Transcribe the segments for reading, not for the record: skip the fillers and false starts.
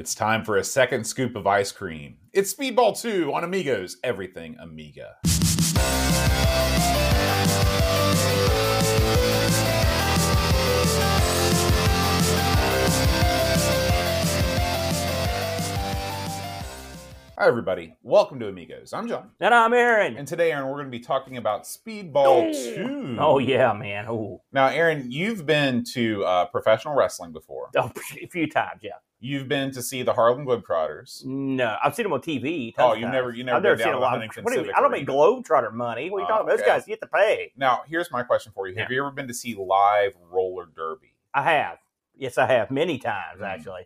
It's time for a second scoop of ice cream. It's Speedball 2 on Amigos, everything Amiga. Hi, everybody. Welcome to Amigos. I'm John. And I'm Aaron. And today, Aaron, we're going to be talking about Speedball 2. Oh, yeah, man. Ooh. Now, Aaron, you've been to professional wrestling before. Oh, a few times, yeah. You've been to see the Harlem Globetrotters. No, I've seen them on TV. Oh, you've never been down to the Huntington Civic Arena. I don't make Globetrotter money. What are you talking about? Those guys get the pay. Now, here's my question for you. Have you ever been to see live roller derby? I have. Yes, I have. Many times, actually.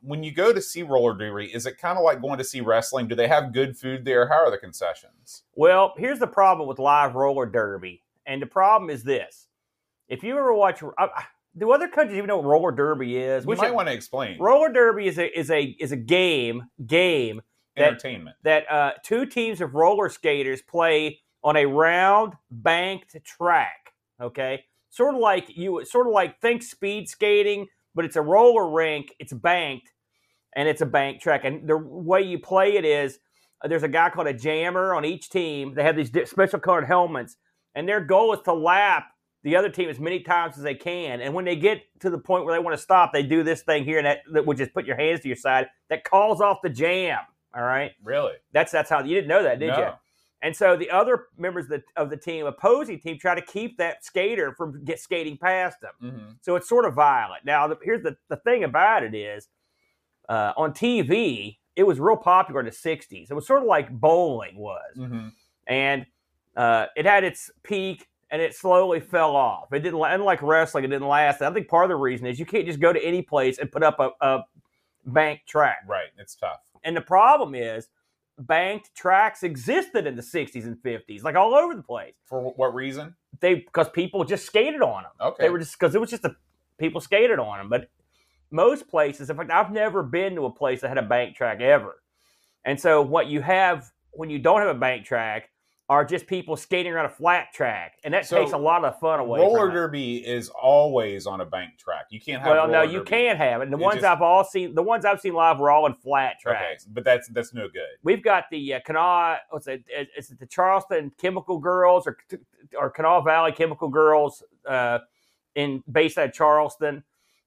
When you go to see roller derby, is it kind of like going to see wrestling? Do they have good food there? How are the concessions? Well, here's the problem with live roller derby. And the problem is this. If you ever watch... do other countries even know what roller derby is? You might want to explain. Roller derby is a game entertainment that two teams of roller skaters play on a round banked track. Okay, sort of like think speed skating, but it's a roller rink. It's banked, and it's a bank track. And the way you play it is there's a guy called a jammer on each team. They have these special colored helmets, and their goal is to lap the other team as many times as they can. And when they get to the point where they want to stop, they do this thing here, and that which is put your hands to your side, that calls off the jam. All right? Really? That's how... You didn't know that, did you? And so the other members of the team, opposing team, try to keep that skater from skating past them. Mm-hmm. So it's sort of violent. Now, here's the thing about it is, on TV, it was real popular in the 60s. It was sort of like bowling was. Mm-hmm. And it had its peak, and it slowly fell off. It didn't, unlike wrestling, it didn't last. I think part of the reason is you can't just go to any place and put up a banked track. Right, it's tough. And the problem is, banked tracks existed in the 60s and 50s, like all over the place. For what reason? Because people just skated on them. Okay. Because it was just people skated on them. But most places, in fact, I've never been to a place that had a banked track ever. And so what you have when you don't have a banked track are just people skating around a flat track. And that takes a lot of fun away. Roller derby is always on a bank track. You can't have roller derby. You can have it. And the ones I've seen live were all in flat tracks. Okay, but that's no good. We've got the Kanawha, is it the Charleston Chemical Girls or Kanawha Valley Chemical Girls based out of Charleston.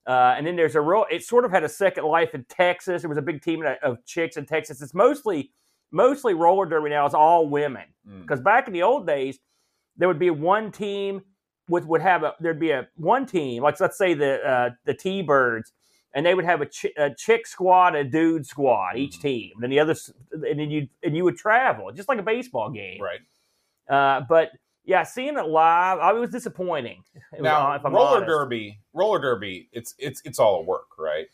And then there's it sort of had a second life in Texas. There was a big team of chicks in Texas. It's mostly roller derby now is all women, because back in the old days there would be one team like let's say the T-Birds, and they would have a chick squad, a dude squad, each team, and then the other, and then you would travel just like a baseball game, right? But yeah, seeing it live, I mean, it was disappointing. Roller derby, it's all a work, right?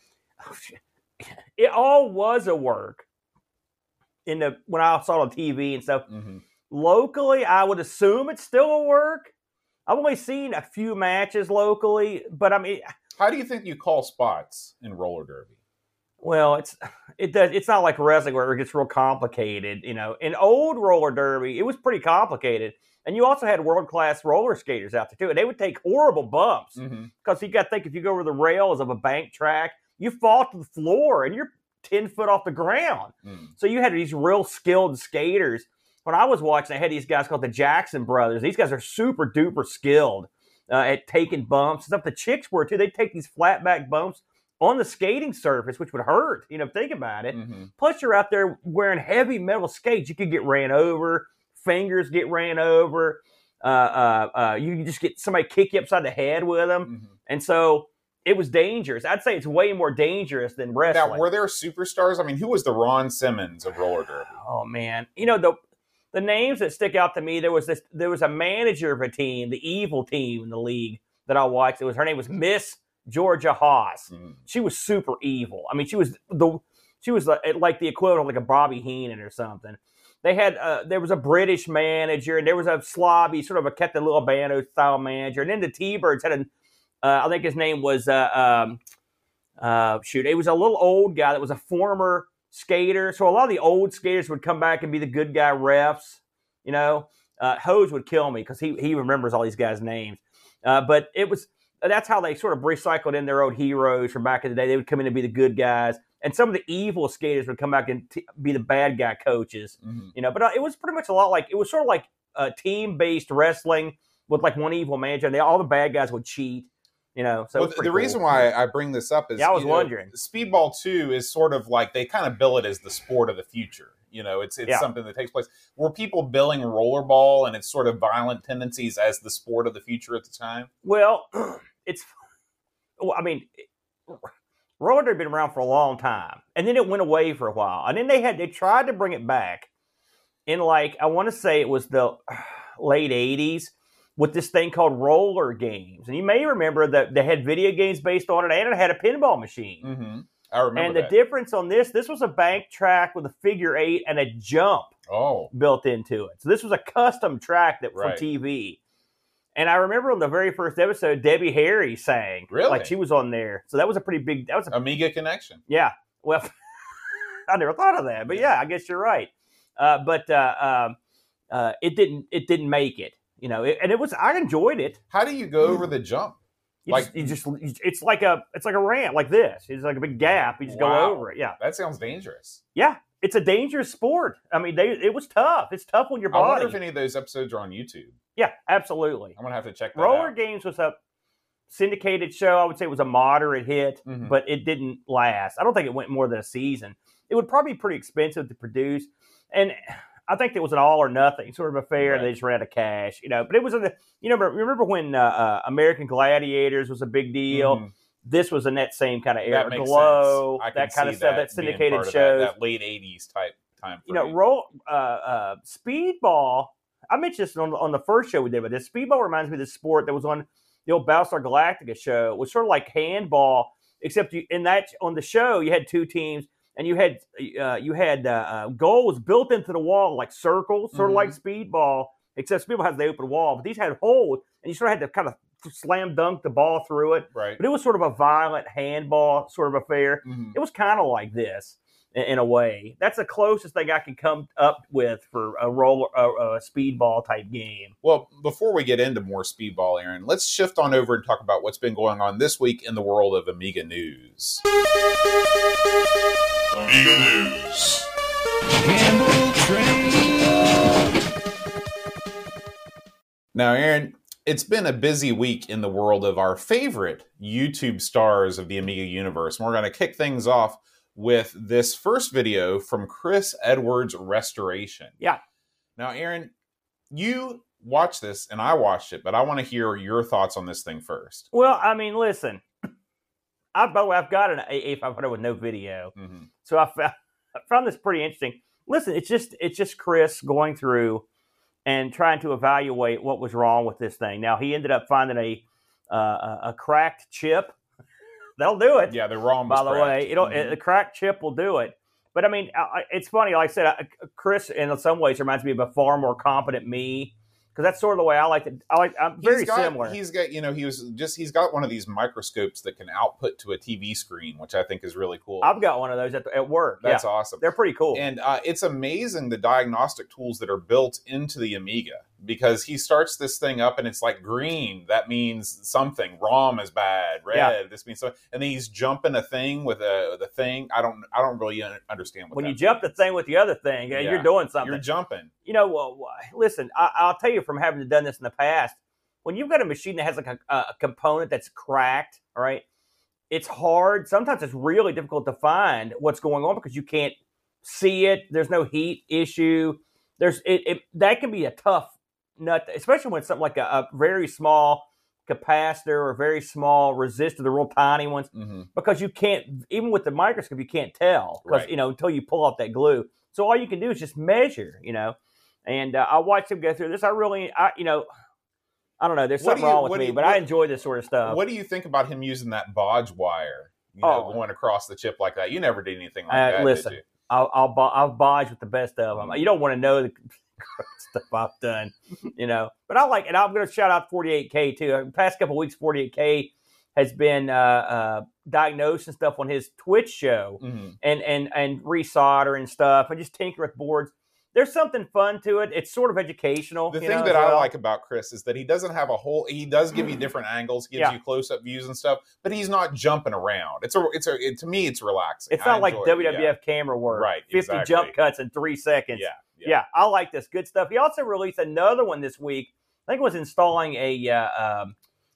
It all was a work. When I saw it on TV and stuff, locally, I would assume it's still a work. I've only seen a few matches locally, but I mean, how do you think you call spots in roller derby? Well, it's not like wrestling where it gets real complicated. You know, in old roller derby, it was pretty complicated, and you also had world class roller skaters out there too, and they would take horrible bumps because you got to think if you go over the rails of a bank track, you fall to the floor and you're 10 foot off the ground. So you had these real skilled skaters. When I was watching, I had these guys called the Jackson brothers. These guys are super duper skilled at taking bumps. Stuff the chicks were too. They'd take these flat back bumps on the skating surface, which would hurt, you know, think about it. Plus you're out there wearing heavy metal skates. You could get ran over, fingers get ran over, you can just get somebody kick you upside the head with them. And so it was dangerous. I'd say it's way more dangerous than wrestling. Now, were there superstars? I mean, who was the Ron Simmons of roller derby? Oh man, you know the names that stick out to me. There was a manager of a team, the evil team in the league that I watched. Her name was Miss Georgia Haas. She was super evil. I mean, she was like the equivalent of like a Bobby Heenan or something. They had there was a British manager, and there was a slobby sort of a Captain Lou Albano style manager, and then the T-Birds had a... I think his name was, it was a little old guy that was a former skater. So a lot of the old skaters would come back and be the good guy refs, you know. Hose would kill me because he remembers all these guys' names. But that's how they sort of recycled in their old heroes from back in the day. They would come in and be the good guys. And some of the evil skaters would come back and be the bad guy coaches, you know. But it was pretty much a lot like, it was sort of like team-based wrestling with like one evil manager, and all the bad guys would cheat, you know. So well, the reason why I bring this up is, I was wondering. Speedball 2 is sort of like, they kind of bill it as the sport of the future. You know, it's something that takes place. Were people billing rollerball and its sort of violent tendencies as the sport of the future at the time? Well, I mean, roller had been around for a long time, and then it went away for a while, and then they tried to bring it back in, like, I want to say it was the late 80s with this thing called Roller Games. And you may remember that they had video games based on it, and it had a pinball machine. I remember and that. The difference on this was a bank track with a figure eight and a jump built into it. So this was a custom track that from TV. And I remember on the very first episode, Debbie Harry sang. Really? Like, she was on there. So that was a pretty big... That was an Amiga connection. Yeah. Well, I never thought of that. But yeah, I guess you're right. But it didn't make it. You know, I enjoyed it. How do you go over the jump? It's like a ramp, like this. It's like a big gap. You just go over it. Yeah. That sounds dangerous. Yeah. It's a dangerous sport. I mean, it was tough. It's tough on your body. I wonder if any of those episodes are on YouTube. Yeah, absolutely. I'm going to have to check that out. Roller Games was a syndicated show. I would say it was a moderate hit, but it didn't last. I don't think it went more than a season. It would probably be pretty expensive to produce. And I think it was an all or nothing sort of affair. Right. They just ran out of cash, you know. But it was, remember when American Gladiators was a big deal? This was in that same kind of era. Glow, that kind of stuff, that syndicated shows. That late 80s type time frame. You know, Speedball, I mentioned this on the first show we did, but this Speedball reminds me of this sport that was on the old Battlestar Galactica show. It was sort of like handball, except on the show, you had two teams, and you had goals built into the wall, like circles, sort of like Speedball, except Speedball has the open wall, but these had holes, and you sort of had to kind of slam dunk the ball through it. Right. But it was sort of a violent handball sort of affair. It was kind of like this in a way. That's the closest thing I can come up with for a Speedball type game. Well, before we get into more Speedball, Aaron, let's shift on over and talk about what's been going on this week in the world of Amiga News. Amiga News. Campbell Train. Now, Aaron, it's been a busy week in the world of our favorite YouTube stars of the Amiga universe. And we're going to kick things off with this first video from Chris Edwards' restoration. Yeah. Now, Aaron, you watched this and I watched it, but I want to hear your thoughts on this thing first. Well, I mean, listen, I've got an A500 with no video. So I found this pretty interesting. Listen, it's just Chris going through and trying to evaluate what was wrong with this thing. Now, he ended up finding a cracked chip. They'll do it. Yeah, the ROM was cracked. By the way, the cracked chip will do it. But, I mean, it's funny. Like I said, Chris, in some ways, reminds me of a far more competent me. Because that's sort of the way I like it. I'm very similar. He's got, he's got one of these microscopes that can output to a TV screen, which I think is really cool. I've got one of those at work. That's awesome. They're pretty cool. And it's amazing the diagnostic tools that are built into the Amiga, because he starts this thing up and it's like green. That means something. ROM is bad. Red. Yeah. This means something. And then he's jumping a thing with the thing. I don't really understand what when that you means. Jump the thing with the other thing, you're doing something. You're jumping. You know, listen, I'll tell you from having done this in the past, when you've got a machine that has like a component that's cracked, all right, it's hard. Sometimes it's really difficult to find what's going on because you can't see it. There's no heat issue. That can be a tough nut, especially when it's something like a very small capacitor or a very small resistor, the real tiny ones, because you can't, even with the microscope, you can't tell until you pull out that glue. So all you can do is just measure, And I watched him go through this. I don't know. There's something wrong with me, but I enjoy this sort of stuff. What do you think about him using that bodge wire, going across the chip like that? You never did anything like that, listen, did you? I'll bodge with the best of them. You don't want to know the stuff I've done, But I like, and I'm going to shout out 48K, too. The past couple of weeks, 48K has been diagnosing stuff on his Twitch show and resoldering stuff and just tinkering with boards. there's something fun to it. It's sort of educational. The thing that I like about Chris is that he doesn't have a whole. He does give you different angles, gives you close-up views and stuff, but he's not jumping around. To me, it's relaxing. It's not like WWF camera work, right? 50 jump cuts in 3 seconds. Yeah, I like this. Good stuff. He also released another one this week. I think it was installing a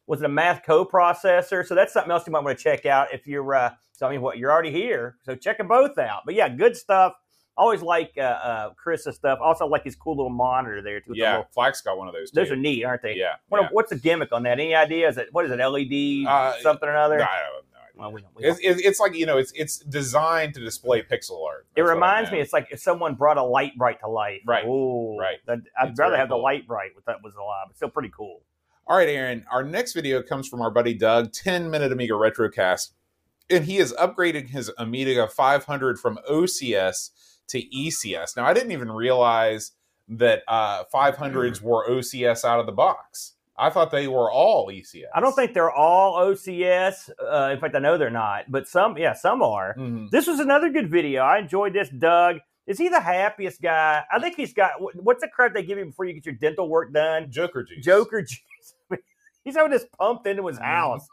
was it a math coprocessor? So that's something else you might want to check out if you're. So I mean, what you're already here, so check them both out. But yeah, good stuff. Always like Chris's stuff. Also like his cool little monitor there too. Yeah, Flack's got one of those too. Those are neat, aren't they? Yeah. What's the gimmick on that? Any idea? Is it LED something or another? I don't know. Well, it's like, you know, it's designed to display pixel art. That's it reminds me, it's like if someone brought a light bright to life. Right. Ooh, right. I'd rather have the light bright if that was alive. It's still pretty cool. All right, Aaron. Our next video comes from our buddy Doug, 10-minute Amiga Retrocast. And he has upgraded his Amiga 500 from OCS to ECS. Now, I didn't even realize that 500s were OCS out of the box. I thought they were all ECS. I don't think they're all OCS. In fact, I know they're not. But some are. Mm-hmm. This was another good video. I enjoyed this. Doug, is he the happiest guy? I think he's got, what's the crap they give you before you get your dental work done? Joker juice. He's having this pumped into his house.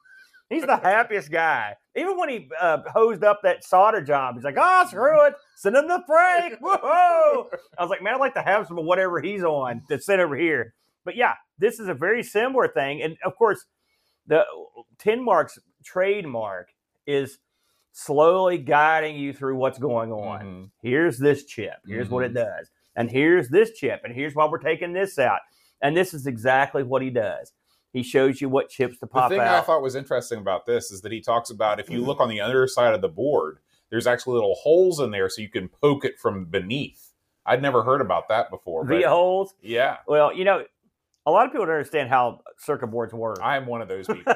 He's the happiest guy. Even when he hosed up that solder job, he's like, oh, screw it. Send him to Frank. Whoa! I was like, man, I'd like to have some of whatever he's on to send over here. But yeah, this is a very similar thing. And of course, the 10 Mark's trademark is slowly guiding you through what's going on. Mm-hmm. Here's this chip. Here's what it does. And here's this chip. And here's why we're taking this out. And this is exactly what he does. He shows you what chips to pop out. The thing I thought was interesting about this is that he talks about if you look on the other side of the board, there's actually little holes in there so you can poke it from beneath. I'd never heard about that before. The holes? Yeah. Well, you know, a lot of people don't understand how circuit boards work. I am one of those people.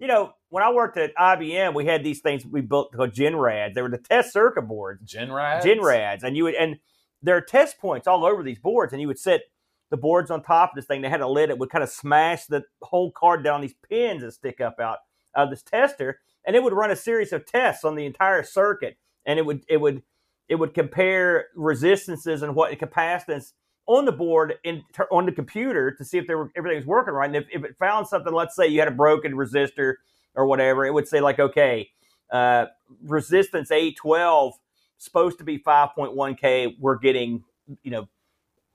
You know, when I worked at IBM, we had these things we built called GenRADs. They were the test circuit boards. GenRADs? GenRADs. And you would, and there are test points all over these boards, and you would set the boards on top of this thing. They had a lid that would kind of smash the whole card down, these pins that stick up out of this tester, and it would run a series of tests on the entire circuit, and it would compare resistances and what capacitance on the board on the computer to see if everything was working right. And if it found something, let's say you had a broken resistor or whatever, it would say like, okay, resistance A12 supposed to be 5.1K. We're getting, you know,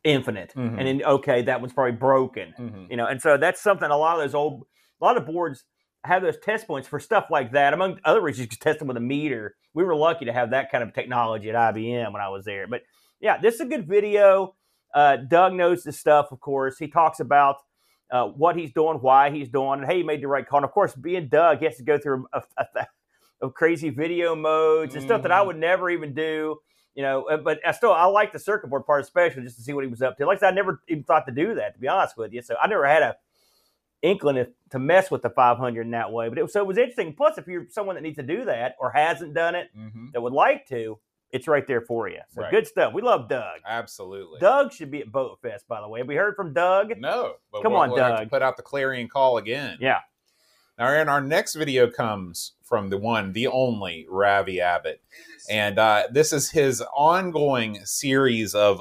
infinite. And then, okay, that one's probably broken, you know, and so that's something a lot of boards have those test points for stuff like that. Among other reasons, you can test them with a meter. We were lucky to have that kind of technology at IBM when I was there. But yeah, this is a good video. Doug knows this stuff, of course. He talks about what he's doing, why he's doing, and hey, he made the right call. And of course, being Doug, he has to go through a crazy video modes and stuff that I would never even do. You know, but I like the circuit board part especially just to see what he was up to. Like I said, I never even thought to do that, to be honest with you. So I never had a inkling to mess with the 500 in that way. But it was interesting. Plus, if you're someone that needs to do that or hasn't done it, that would like to, it's right there for you. So good stuff. We love Doug. Absolutely. Doug should be at Boat Fest, by the way. Have we heard from Doug? No. But Doug. We'll have to put out the clarion call again. Yeah. Now, Aaron, our next video comes from the one, the only, Ravi Abbott. And this is his ongoing series of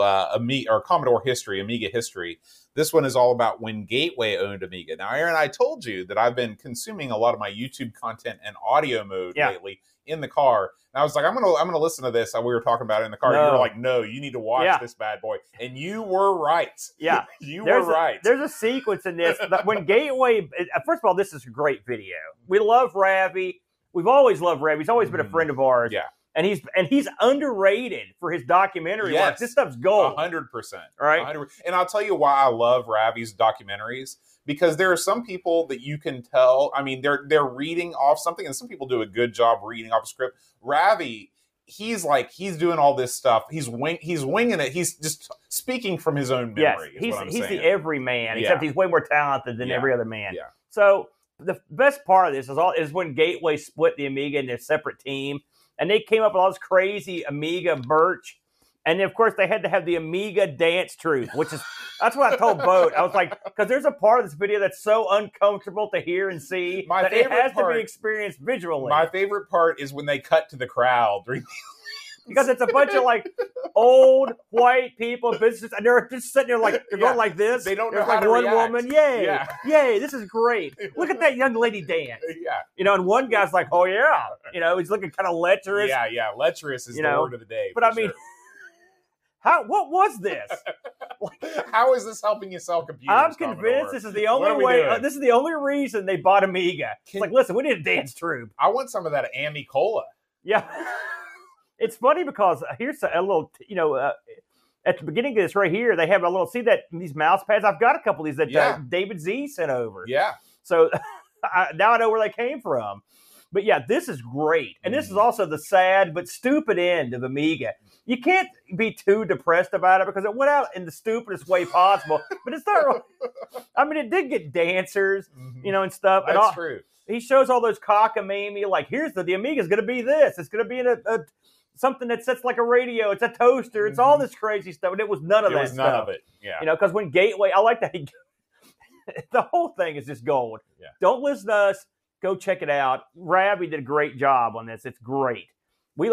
Commodore history, Amiga history. This one is all about when Gateway owned Amiga. Now, Aaron, I told you that I've been consuming a lot of my YouTube content in audio mode lately in the car. And I was like, I'm gonna listen to this. We were talking about it in the car. No. And you were like, no, you need to watch this bad boy. And you were right. Yeah. you were right. There's a sequence in this. When Gateway, first of all, this is a great video. We love Ravi. We've always loved Ravi. He's always been a friend of ours. Yeah. And he's underrated for his documentary work. This stuff's gold. 100%. All right. 100%. And I'll tell you why I love Ravi's documentaries, because there are some people that you can tell. I mean, they're reading off something, and some people do a good job reading off a script. Ravi, he's doing all this stuff. He's winging it. He's just speaking from his own memory. Yes, he's the everyman, except he's way more talented than every other man. Yeah. So the best part of this is when Gateway split the Amiga in their separate team. And they came up with all this crazy Amiga merch. And then, of course, they had to have the Amiga Dance Truth, which is, that's what I told Boat. I was like, because there's a part of this video that's so uncomfortable to hear and see that it has to be experienced visually. My favorite part is when they cut to the crowd. because it's a bunch of like old white people business, and they're just sitting there like they're going like this. They don't know how to react. One woman, yay, this is great. Look at that young lady dance. Yeah, you know, and one guy's like, oh yeah, you know, he's looking kind of lecherous. Yeah, lecherous is the word of the day. But I mean, what was this? How is this helping you sell computers? I'm convinced this is the only way. This is the only reason they bought Amiga. It's like, listen, we need a dance troupe. I want some of that Amicola. Yeah, it's funny because here's a little, you know, at the beginning of this right here, they have a little. See that these mouse pads? I've got a couple of these that David Z sent over. Yeah. So now I know where they came from. But yeah, this is great. And this is also the sad but stupid end of Amiga. You can't be too depressed about it because it went out in the stupidest way possible. But it's not really, I mean, it did get dancers, you know, and stuff. That's true. He shows all those cockamamie, like, here's the Amiga's going to be this. It's going to be something that sits like a radio. It's a toaster. It's all this crazy stuff. And it was none of that stuff. It was none of it, yeah. You know, because when Gateway, I like that. The whole thing is just gold. Yeah. Don't listen to us. Go check it out. Ravi did a great job on this. It's great.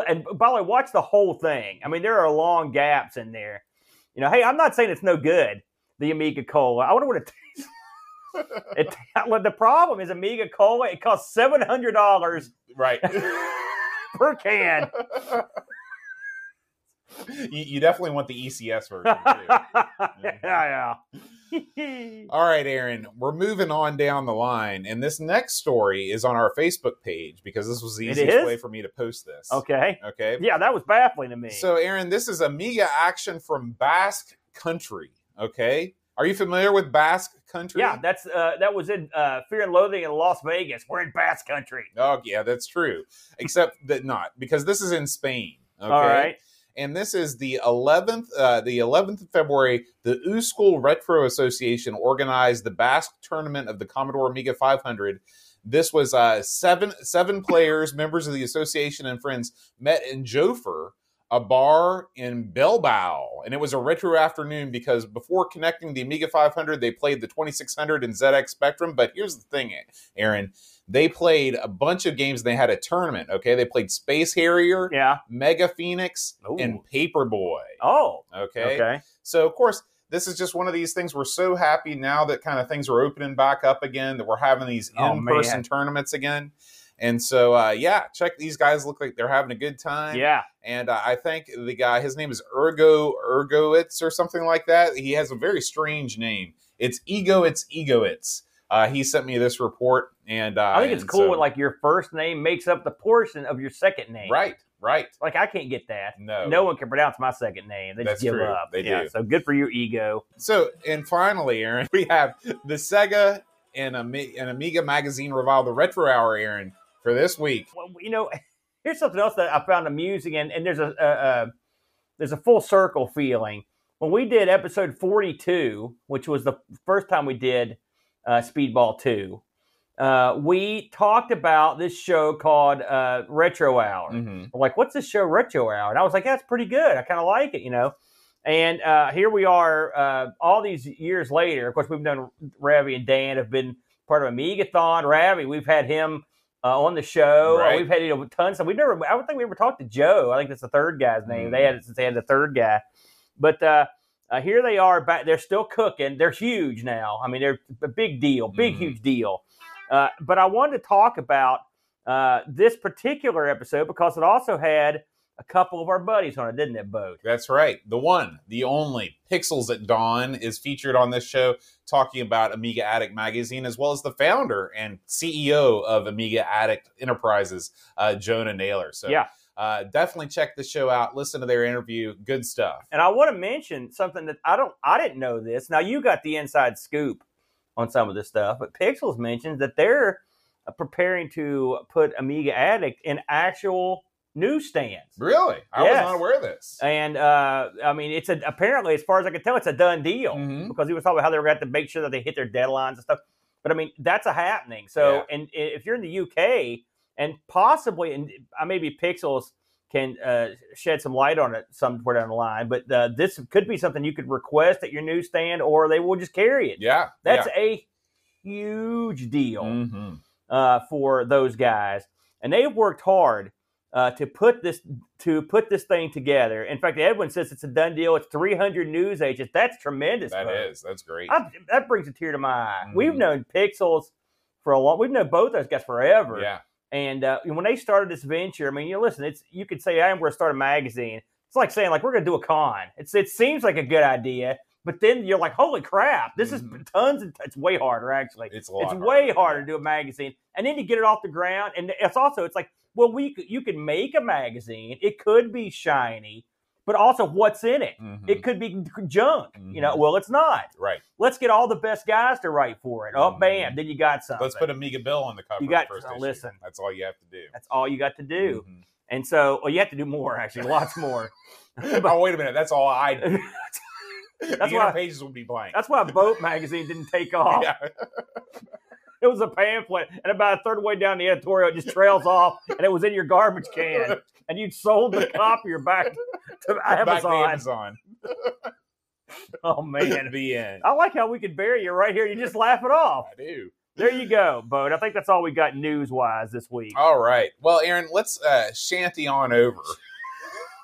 And by the way, watch the whole thing. I mean, there are long gaps in there. You know, hey, I'm not saying it's no good, the Amiga Cola. I wonder what it tastes like. The problem is Amiga Cola, it costs $700 right. per can. You definitely want the ECS version, too. Yeah. All right, Aaron, we're moving on down the line. And this next story is on our Facebook page because this was the easiest way for me to post this. Okay. Yeah, that was baffling to me. So, Aaron, this is Amiga action from Basque Country. Okay. Are you familiar with Basque Country? Yeah, that was in Fear and Loathing in Las Vegas. We're in Basque Country. Oh, yeah, that's true. Except that not, because this is in Spain. Okay. All right. And this is the 11th of February, the Euskal Retro Association organized the Basque Tournament of the Commodore Amiga 500. This was seven players, members of the association and friends, met in Jofre, a bar in Bilbao. And it was a retro afternoon because before connecting the Amiga 500, they played the 2600 and ZX Spectrum. But here's the thing, Aaron. They played a bunch of games. They had a tournament, okay? They played Space Harrier, Mega Phoenix, and Paperboy. Oh, okay. So, of course, this is just one of these things. We're so happy now that kind of things are opening back up again, that we're having these in-person tournaments again. And so, check. These guys look like they're having a good time. Yeah. And I think the guy, his name is Ergoitz or something like that. He has a very strange name. It's Egoitz. He sent me this report. And I think it's cool when like your first name makes up the portion of your second name. Right. Like I can't get that. No one can pronounce my second name. They just give up. They do. So good for your ego. So, and finally, Aaron, we have the Sega and Amiga Magazine Revival, the Retro Hour, Aaron, for this week. Well, you know, here's something else that I found amusing, and there's a full circle feeling. When we did episode 42, which was the first time we did Speedball 2, we talked about this show called Retro Hour. I'm like, what's this show, Retro Hour? And I was like, that's pretty good. I kind of like it, you know. And here we are all these years later. Of course, we've done Ravi and Dan have been part of Amigathon. Ravi, we've had him on the show. Right. We've had tons of I don't think we ever talked to Joe. I think that's the third guy's name. They had the third guy. But here they are back. They're still cooking. They're huge now. I mean, they're a big deal, huge deal. But I wanted to talk about this particular episode because it also had a couple of our buddies on it, didn't it, Bo? That's right. The one, the only, Pixels at Dawn is featured on this show talking about Amiga Addict Magazine, as well as the founder and CEO of Amiga Addict Enterprises, Jonah Naylor. So definitely check the show out. Listen to their interview. Good stuff. And I want to mention something that I didn't know this. Now, you got the inside scoop on some of this stuff, but Pixels mentioned that they're preparing to put Amiga Addict in actual newsstands. Really? I was not aware of this. And I mean, it's apparently, as far as I can tell, it's a done deal because he was talking about how they were going to have to make sure that they hit their deadlines and stuff. But I mean, that's a happening. So, and if you're in the UK and possibly, and maybe Pixels can shed some light on it somewhere down the line, but this could be something you could request at your newsstand, or they will just carry it. Yeah, that's a huge deal for those guys, and they've worked hard. to put this thing together. In fact, Edwin says it's a done deal. It's 300 news agents. That's tremendous. That fun. Is. That's great. That brings a tear to my eye. Mm-hmm. We've known Pixels for a long. We've known both those guys forever. Yeah. And when they started this venture, I mean, you know, listen, you could say I am going to start a magazine. It's like saying like we're going to do a con. It seems like a good idea, but then you're like, holy crap, this mm-hmm. is tons. It's way harder actually. It's way harder to do a magazine, and then you get it off the ground. And it's like, well, you can make a magazine. It could be shiny, but also what's in it? Mm-hmm. It could be junk. Mm-hmm. You know, well, it's not. Right. Let's get all the best guys to write for it. Mm-hmm. Oh, bam, then you got something. Let's put Amiga Bill on the cover. You got first issue. Listen. That's all you have to do. That's all you got to do. Mm-hmm. And so, well, you have to do more, actually, lots more. But, oh, wait a minute. That's all I do. The pages would be blank. That's why Boat Magazine didn't take off. Yeah. It was a pamphlet, and about a third of the way down the editorial, it just trails off, and it was in your garbage can, and you'd sold the copier back to Amazon. Oh, man. The end. I like how we could bury you right here. You just laugh it off. I do. There you go, Boat. I think that's all we got news-wise this week. All right. Well, Aaron, let's shanty on over.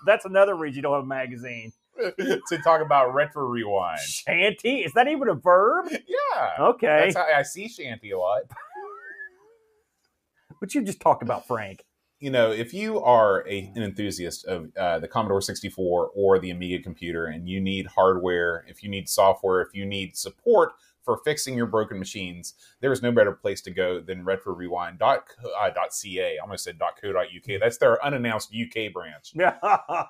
That's another reason you don't have a magazine. To talk about Retro Rewind. Shanty? Is that even a verb? Yeah. Okay. That's how I see shanty a lot. But you just talked about Frank. You know, if you are an enthusiast of the Commodore 64 or the Amiga computer, and you need hardware, if you need software, if you need support for fixing your broken machines, there is no better place to go than RetroRewind.ca. I almost said .co.uk. That's their unannounced UK branch. Yeah,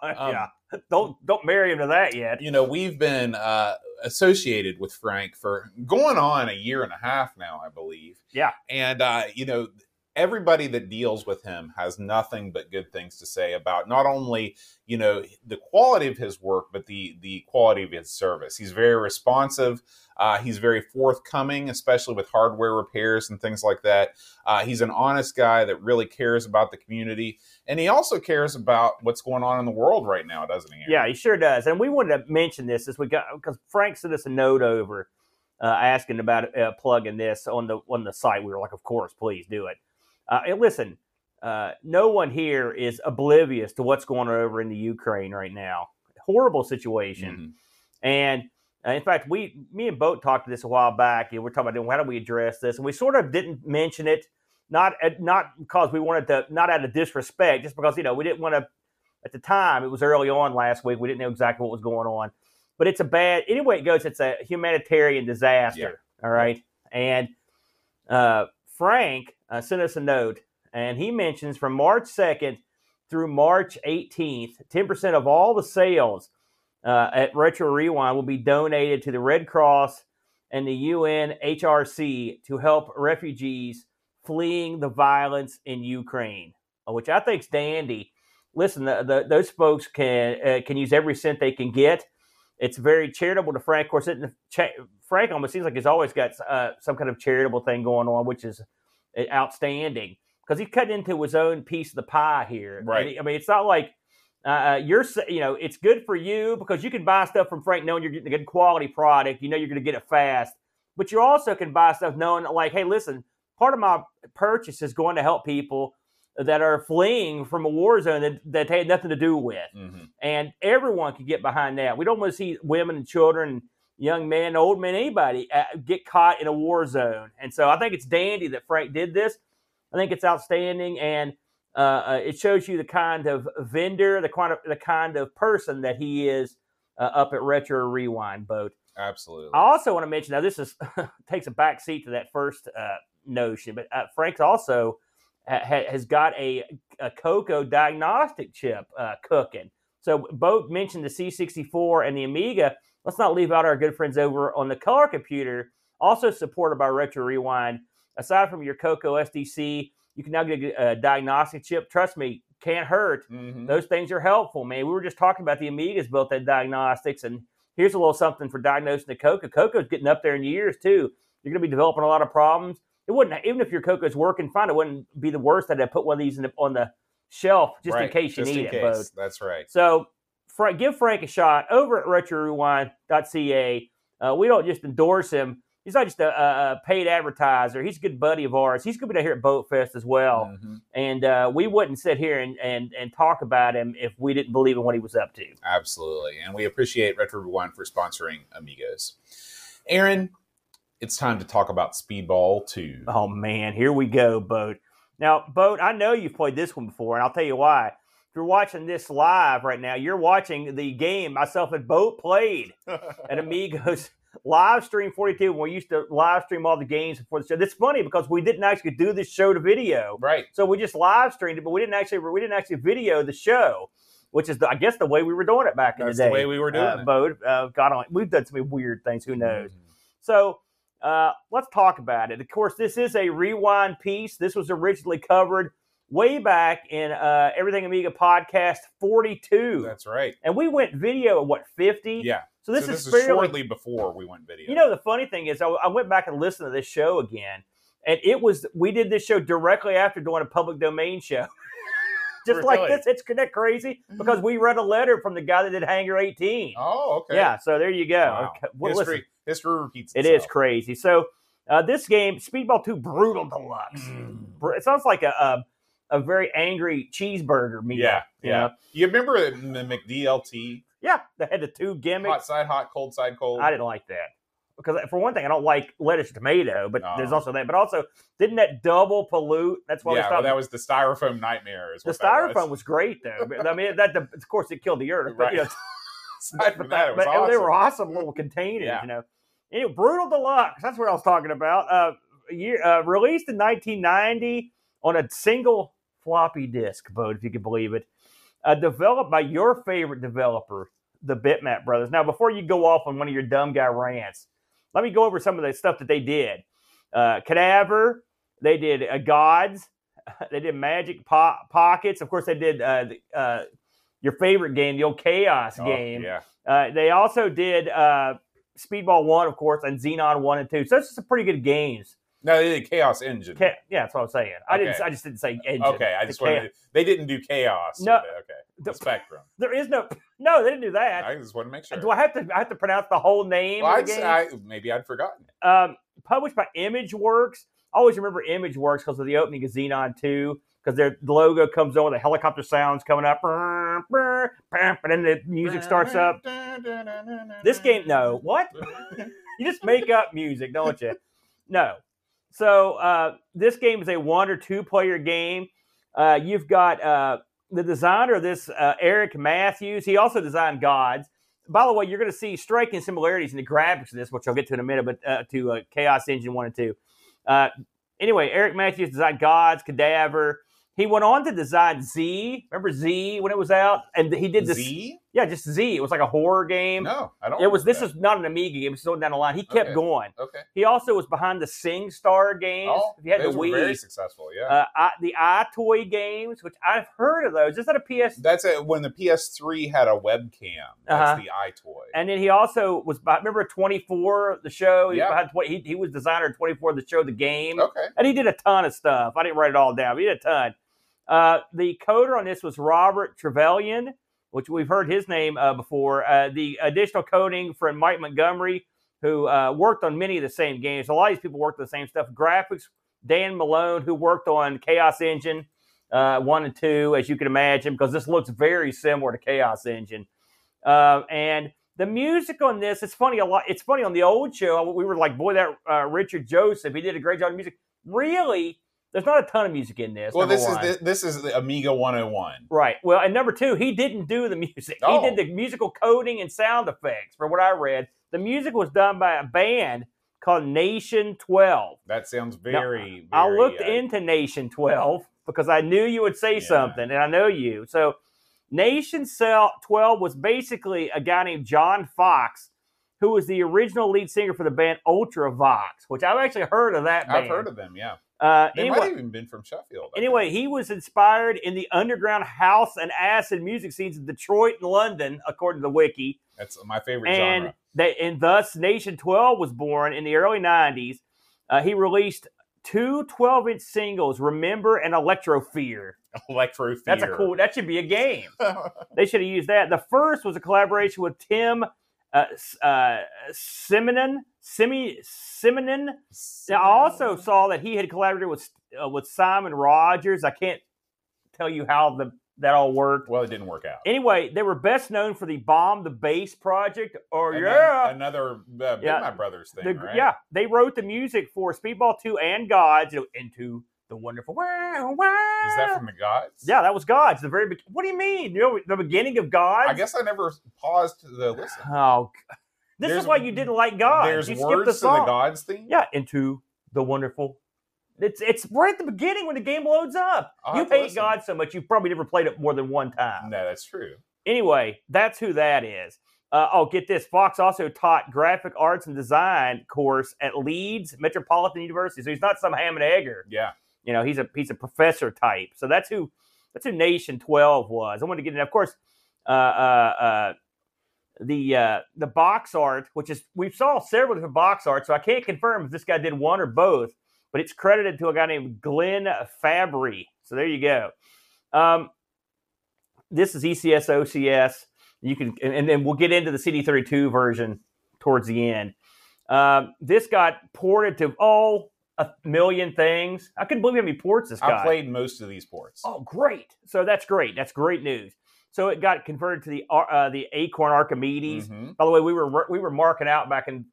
yeah. Don't marry him to that yet. You know, we've been associated with Frank for going on a year and a half now, I believe. Yeah. And, you know, everybody that deals with him has nothing but good things to say about not only, you know, the quality of his work, but the quality of his service. He's very responsive. He's very forthcoming, especially with hardware repairs and things like that. He's an honest guy that really cares about the community. And he also cares about what's going on in the world right now, doesn't he? Yeah, he sure does. And we wanted to mention this as we got, because Frank sent us a note over asking about plugging this on the site. We were like, of course, please do it. And listen, no one here is oblivious to what's going on over in the Ukraine right now. Horrible situation. Mm-hmm. And in fact, me and Boat talked to this a while back. You know, we're talking about how do we address this? And we sort of didn't mention it, not because we wanted to, not out of disrespect, just because, you know, we didn't want to, at the time, it was early on last week. We didn't know exactly what was going on. But it's a bad, any way it goes, it's a humanitarian disaster. Yeah. All right. And Frank sent us a note, and he mentions from March 2nd through March 18th, 10% of all the sales at Retro Rewind will be donated to the Red Cross and the UNHRC to help refugees fleeing the violence in Ukraine, which I think's dandy. Listen, those folks can use every cent they can get. It's very charitable to Frank. Of course, Frank almost seems like he's always got some kind of charitable thing going on, which is outstanding because he cut into his own piece of the pie here. Right. I mean, it's not like it's good for you because you can buy stuff from Frank knowing you're getting a good quality product. You know, you're going to get it fast, but you also can buy stuff knowing like, hey, listen, part of my purchase is going to help people that are fleeing from a war zone that they had nothing to do with. Mm-hmm. And everyone can get behind that. We don't want to see women and children, young men, old men, anybody get caught in a war zone. And so I think it's dandy that Frank did this. I think it's outstanding. And it shows you the kind of vendor, the kind of person that he is up at Retro Rewind, Boat. Absolutely. I also want to mention, now this is takes a back seat to that first notion, but Frank's also has got a cocoa diagnostic chip cooking. So Boat mentioned the C64 and the Amiga. Let's not leave out our good friends over on the Color computer, also supported by Retro Rewind. Aside from your cocoa SDC, you can now get a diagnostic chip. Trust me, can't hurt. Mm-hmm. Those things are helpful, man. We were just talking about the Amiga's built-in diagnostics, and here's a little something for diagnosing the cocoa. Cocoa's getting up there in years, too. You're going to be developing a lot of problems. It wouldn't, even if your cocoa's working fine, it wouldn't be the worst that I put one of these on the shelf just in case you need it, Bo. That's right. So give Frank a shot over at RetroRewind.ca. We don't just endorse him. he's not just a paid advertiser. He's a good buddy of ours. He's going to be down here at Boat Fest as well. Mm-hmm. And we wouldn't sit here and talk about him if we didn't believe in what he was up to. Absolutely. And we appreciate Retro Rewind for sponsoring Amigos. Aaron, it's time to talk about Speedball 2. Oh, man. Here we go, Boat. Now, Boat, I know you've played this one before, and I'll tell you why. If you're watching this live right now, you're watching the game myself and Boat played at Amigos live stream 42 when we used to live stream all the games before the show. That's funny because we didn't actually do this show to video. Right. So we just live streamed it, but we didn't actually video the show, which is, I guess, the way we were doing it back in the day. That's the way we were doing it. Boat, God, we've done some weird things. Who knows? Mm-hmm. So let's talk about it. Of course, this is a rewind piece. This was originally covered way back in Everything Amiga Podcast 42. That's right. And we went video at, what, 50? Yeah. So this is shortly before we went video. You know, the funny thing is I went back and listened to this show again, and we did this show directly after doing a public domain show. Just like this. It's kind of crazy because we read a letter from the guy that did Hangar 18. Oh, okay. Yeah, so there you go. Wow. Okay. Well, history repeats itself. It is crazy. So this game, Speedball 2 Brutal Deluxe. It sounds like a very angry cheeseburger meal. Yeah, yeah. You remember the McDLT? Yeah, they had the two gimmicks. Hot side hot, cold side cold. I didn't like that. Because, for one thing, I don't like lettuce tomato, but there's also that. But also, didn't that double pollute? That's why we stopped. Yeah, that was the styrofoam nightmare. The styrofoam was great, though. I mean, of course, it killed the earth. Right. But, aside from that, it was awesome. They were awesome little containers, yeah. Anyway, Brutal Deluxe, that's what I was talking about. Released in 1990 on a single floppy disk, Bode, if you can believe it. Developed by your favorite developer, the Bitmap Brothers. Now, before you go off on one of your dumb guy rants, let me go over some of the stuff that they did. Cadaver, they did Gods, they did Magic Pockets. Of course, they did your favorite game, the old Chaos game. Yeah. They also did Speedball 1, of course, and Xenon 1 and 2. So that's some pretty good games. No, they did Chaos Engine. Yeah, that's what I'm saying. Okay. I just didn't say engine. Okay, I just wanted to, they didn't do Chaos. No. Okay. The Spectrum. There is no, they didn't do that. I just want to make sure. Do I have to? I have to pronounce the whole name. Well, of the game? Maybe I'd forgotten it. Published by Imageworks. I always remember Imageworks because of the opening of Xenon 2. Because their logo comes on, the helicopter sounds coming up, and then the music starts up. This game, no, what? You just make up music, don't you? No. So this game is a one- or two-player game. You've got the designer of this, Eric Matthews. He also designed Gods. By the way, you're going to see striking similarities in the graphics of this, which I'll get to in a minute, but to Chaos Engine 1 and 2. Anyway, Eric Matthews designed Gods, Cadaver. He went on to design Z. Remember Z when it was out? And he did this. Z? Yeah, just Z. It was like a horror game. No, I don't. It was. This is not an Amiga game. It's going down the line. He kept going. Okay. He also was behind the SingStar games. Oh, if you had those were very successful. Yeah. The EyeToy games, which I've heard of those. Is that a PS? That's it. When the PS3 had a webcam. That's the EyeToy. And then he also was. Remember 24, the show. He was behind. He was designer of 24, the show, the game. Okay. And he did a ton of stuff. I didn't write it all down. But he did a ton. The coder on this was Robert Trevelyan, which we've heard his name before. The additional coding from Mike Montgomery, who worked on many of the same games. A lot of these people worked on the same stuff. Graphics, Dan Malone, who worked on Chaos Engine 1 and 2, as you can imagine, because this looks very similar to Chaos Engine. And the music on this, it's funny a lot. It's funny on the old show, we were like, boy, that Richard Joseph, he did a great job of music. Really? There's not a ton of music in this. Well, this is the Amiga 101. Right. Well, and number two, he didn't do the music. Oh. He did the musical coding and sound effects, from what I read. The music was done by a band called Nation 12. That sounds very, now, very... I looked into Nation 12 because I knew you would say something, and I know you. So Nation 12 was basically a guy named John Fox, who was the original lead singer for the band Ultravox, which I've actually heard of that band. I've heard of them, yeah. They might have even been from Sheffield. Anyway, he was inspired in the underground house and acid music scenes of Detroit and London, according to the wiki. That's my favorite genre. And thus, Nation 12 was born in the early 90s. He released two 12-inch singles, Remember and Electrofear. Electrofear. That's a cool... That should be a game. They should have used that. The first was a collaboration with Tim Simonon, Simonin. I also saw that he had collaborated with Simon Rogers. I can't tell you how that all worked. Well, it didn't work out. Anyway, they were best known for the Bomb the Bass project. Or another Big My Brothers thing, right? Yeah, they wrote the music for Speedball 2 and Gods, into the wonderful wow. Is that from the Gods? Yeah, that was Gods. The very what do you mean? You know, the beginning of Gods. I guess I never paused to listen. Oh, this is why you didn't like Gods. There's you words the song. To the Gods theme. Yeah, into the wonderful. It's right at the beginning when the game loads up. You hate God so much, you probably never played it more than one time. No, that's true. Anyway, that's who that is. Get this. Fox also taught graphic arts and design course at Leeds Metropolitan University. So he's not some ham and egger. Yeah. You know, he's a professor type. So that's who Nation 12 was. I wanted to get in. Of course, the box art, which is, we saw several different box art, so I can't confirm if this guy did one or both. But it's credited to a guy named Glenn Fabry. So there you go. This is ECS OCS. You can, and then we'll get into the CD32 version towards the end. This got ported to a million things. I couldn't believe how many ports this got. I played most of these ports. Oh, great! So that's great. That's great news. So it got converted to the Acorn Archimedes. Mm-hmm. By the way, we were marking out back in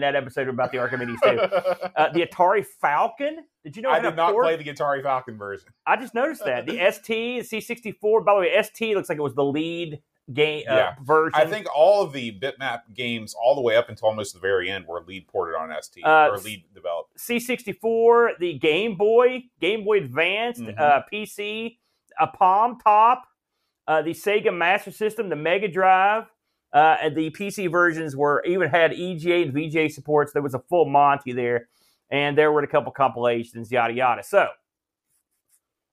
that episode about the Archimedes too. The Atari Falcon. Did you know? I did not play the Atari Falcon version. I just noticed that the ST, the C64. By the way, ST looks like it was the lead game version. I think all of the bitmap games, all the way up until almost the very end, were lead ported on ST or lead developed. C64, the Game Boy Advanced, mm-hmm. PC, a Palm Top. The Sega Master System, the Mega Drive, and the PC versions even had EGA and VGA supports. There was a full Monty there, and there were a couple compilations, yada yada. So,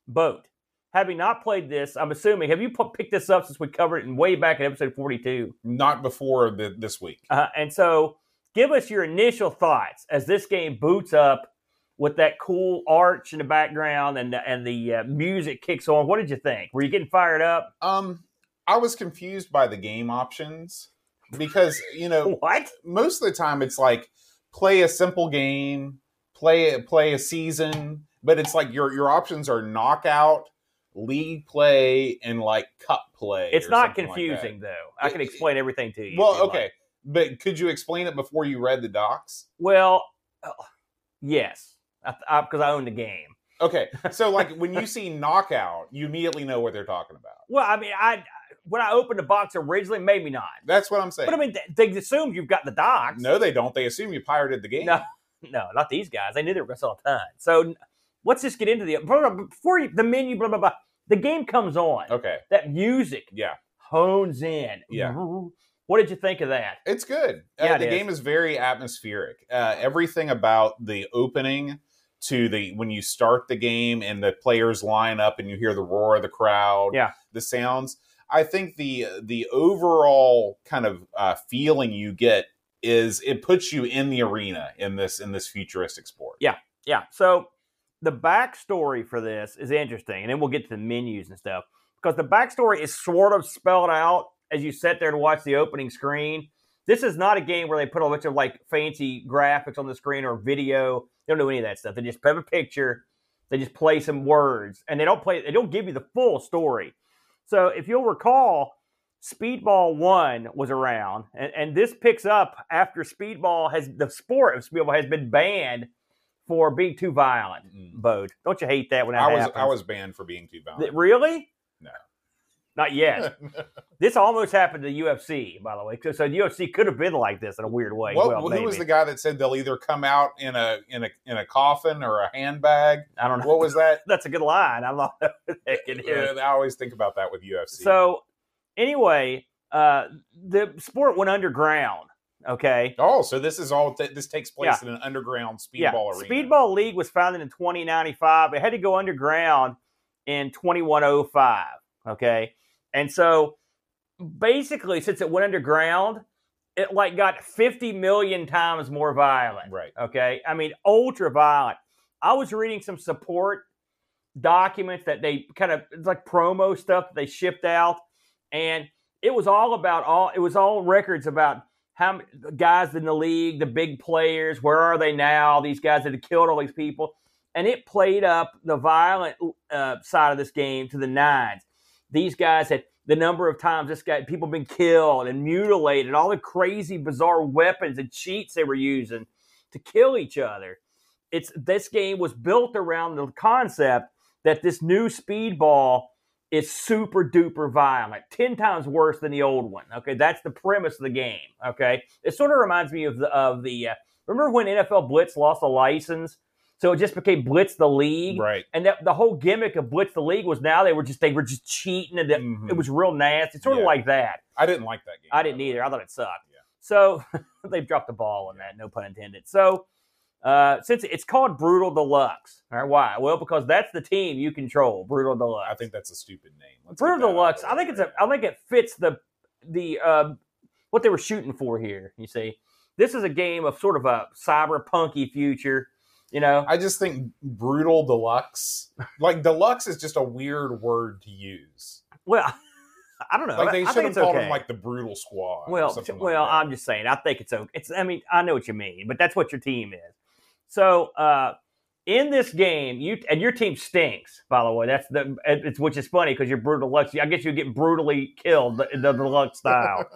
Boat, having not played this, I'm assuming, have you picked this up since we covered it way back in episode 42? Not before this week. And so, give us your initial thoughts as this game boots up with that cool arch in the background and the music kicks on. What did you think? Were you getting fired up? I was confused by the game options because, you know, what? Most of the time it's like play a simple game, play a season, but it's like your options are knockout, league play, and like cup play. It's not confusing, like though. I can explain everything to you. Well, okay. Like. But could you explain it before you read the docs? Well, yes. Because I own the game. Okay, so like when you see knockout, you immediately know what they're talking about. Well, I mean, when I opened the box originally, maybe not. That's what I'm saying. But I mean, they assume you've got the docs. No, they don't. They assume you pirated the game. No, not these guys. They knew they were going to sell a ton. So let's just get into the menu. Blah blah blah. The game comes on. Okay. That music. Yeah. Hones in. Yeah. What did you think of that? It's good. Yeah, the game is very atmospheric. Everything about the opening. To the when you start the game and the players line up and you hear the roar of the crowd, the sounds. I think the overall kind of feeling you get is it puts you in the arena in this futuristic sport. Yeah. So the backstory for this is interesting, and then we'll get to the menus and stuff because the backstory is sort of spelled out as you sit there and watch the opening screen. This is not a game where they put a bunch of like fancy graphics on the screen or video. They don't do any of that stuff. They just have a picture. They just play some words, and they don't give you the full story. So if you'll recall, Speedball 1 was around, and this picks up after the sport of Speedball has been banned for being too violent. Bode, don't you hate that when that happens? I was banned for being too violent. Really? No. Not yet. This almost happened to UFC, by the way. So UFC could have been like this in a weird way. Well, who was the guy that said they'll either come out in a coffin or a handbag? I don't know. What was that? That's a good line. I'm not it. I always think about that with UFC. So anyway, the sport went underground. Okay. Oh, so this is all. This takes place in an underground speedball arena. Speedball League was founded in 2095. It had to go underground in 2105. Okay. And so, basically, since it went underground, it like got 50 million times more violent. Right. Okay? I mean, ultra violent. I was reading some support documents that they it's like promo stuff that they shipped out. And it was all records about how guys in the league, the big players, where are they now? These guys that had killed all these people. And it played up the violent side of this game to the nines. These guys had the number of times this guy, people been killed and mutilated, all the crazy, bizarre weapons and cheats they were using to kill each other. It's this game was built around the concept that this new Speedball is super duper violent, 10 times worse than the old one. Okay, that's the premise of the game. Okay, it sort of reminds me of the remember when NFL Blitz lost a license? So it just became Blitz the League, right? And that, the whole gimmick of Blitz the League was now they were just cheating, and it was real nasty. It's sort of like that. I didn't like that game. I didn't either. I thought it sucked. Yeah. So they've dropped the ball on that, no pun intended. So since it's called Brutal Deluxe, all right, why? Well, because that's the team you control, Brutal Deluxe. I think that's a stupid name. Let's Brutal Deluxe. I think it's I think it fits the what they were shooting for here. You see, this is a game of sort of a cyberpunky future. You know, I just think Brutal Deluxe, like deluxe is just a weird word to use. Well, I don't know. Like they should have called them like the Brutal Squad. Well, I'm just saying, I think it's okay. I mean, I know what you mean, but that's what your team is. So in this game, your team stinks, by the way. Which is funny because you're Brutal Deluxe. I guess you get brutally killed the deluxe style.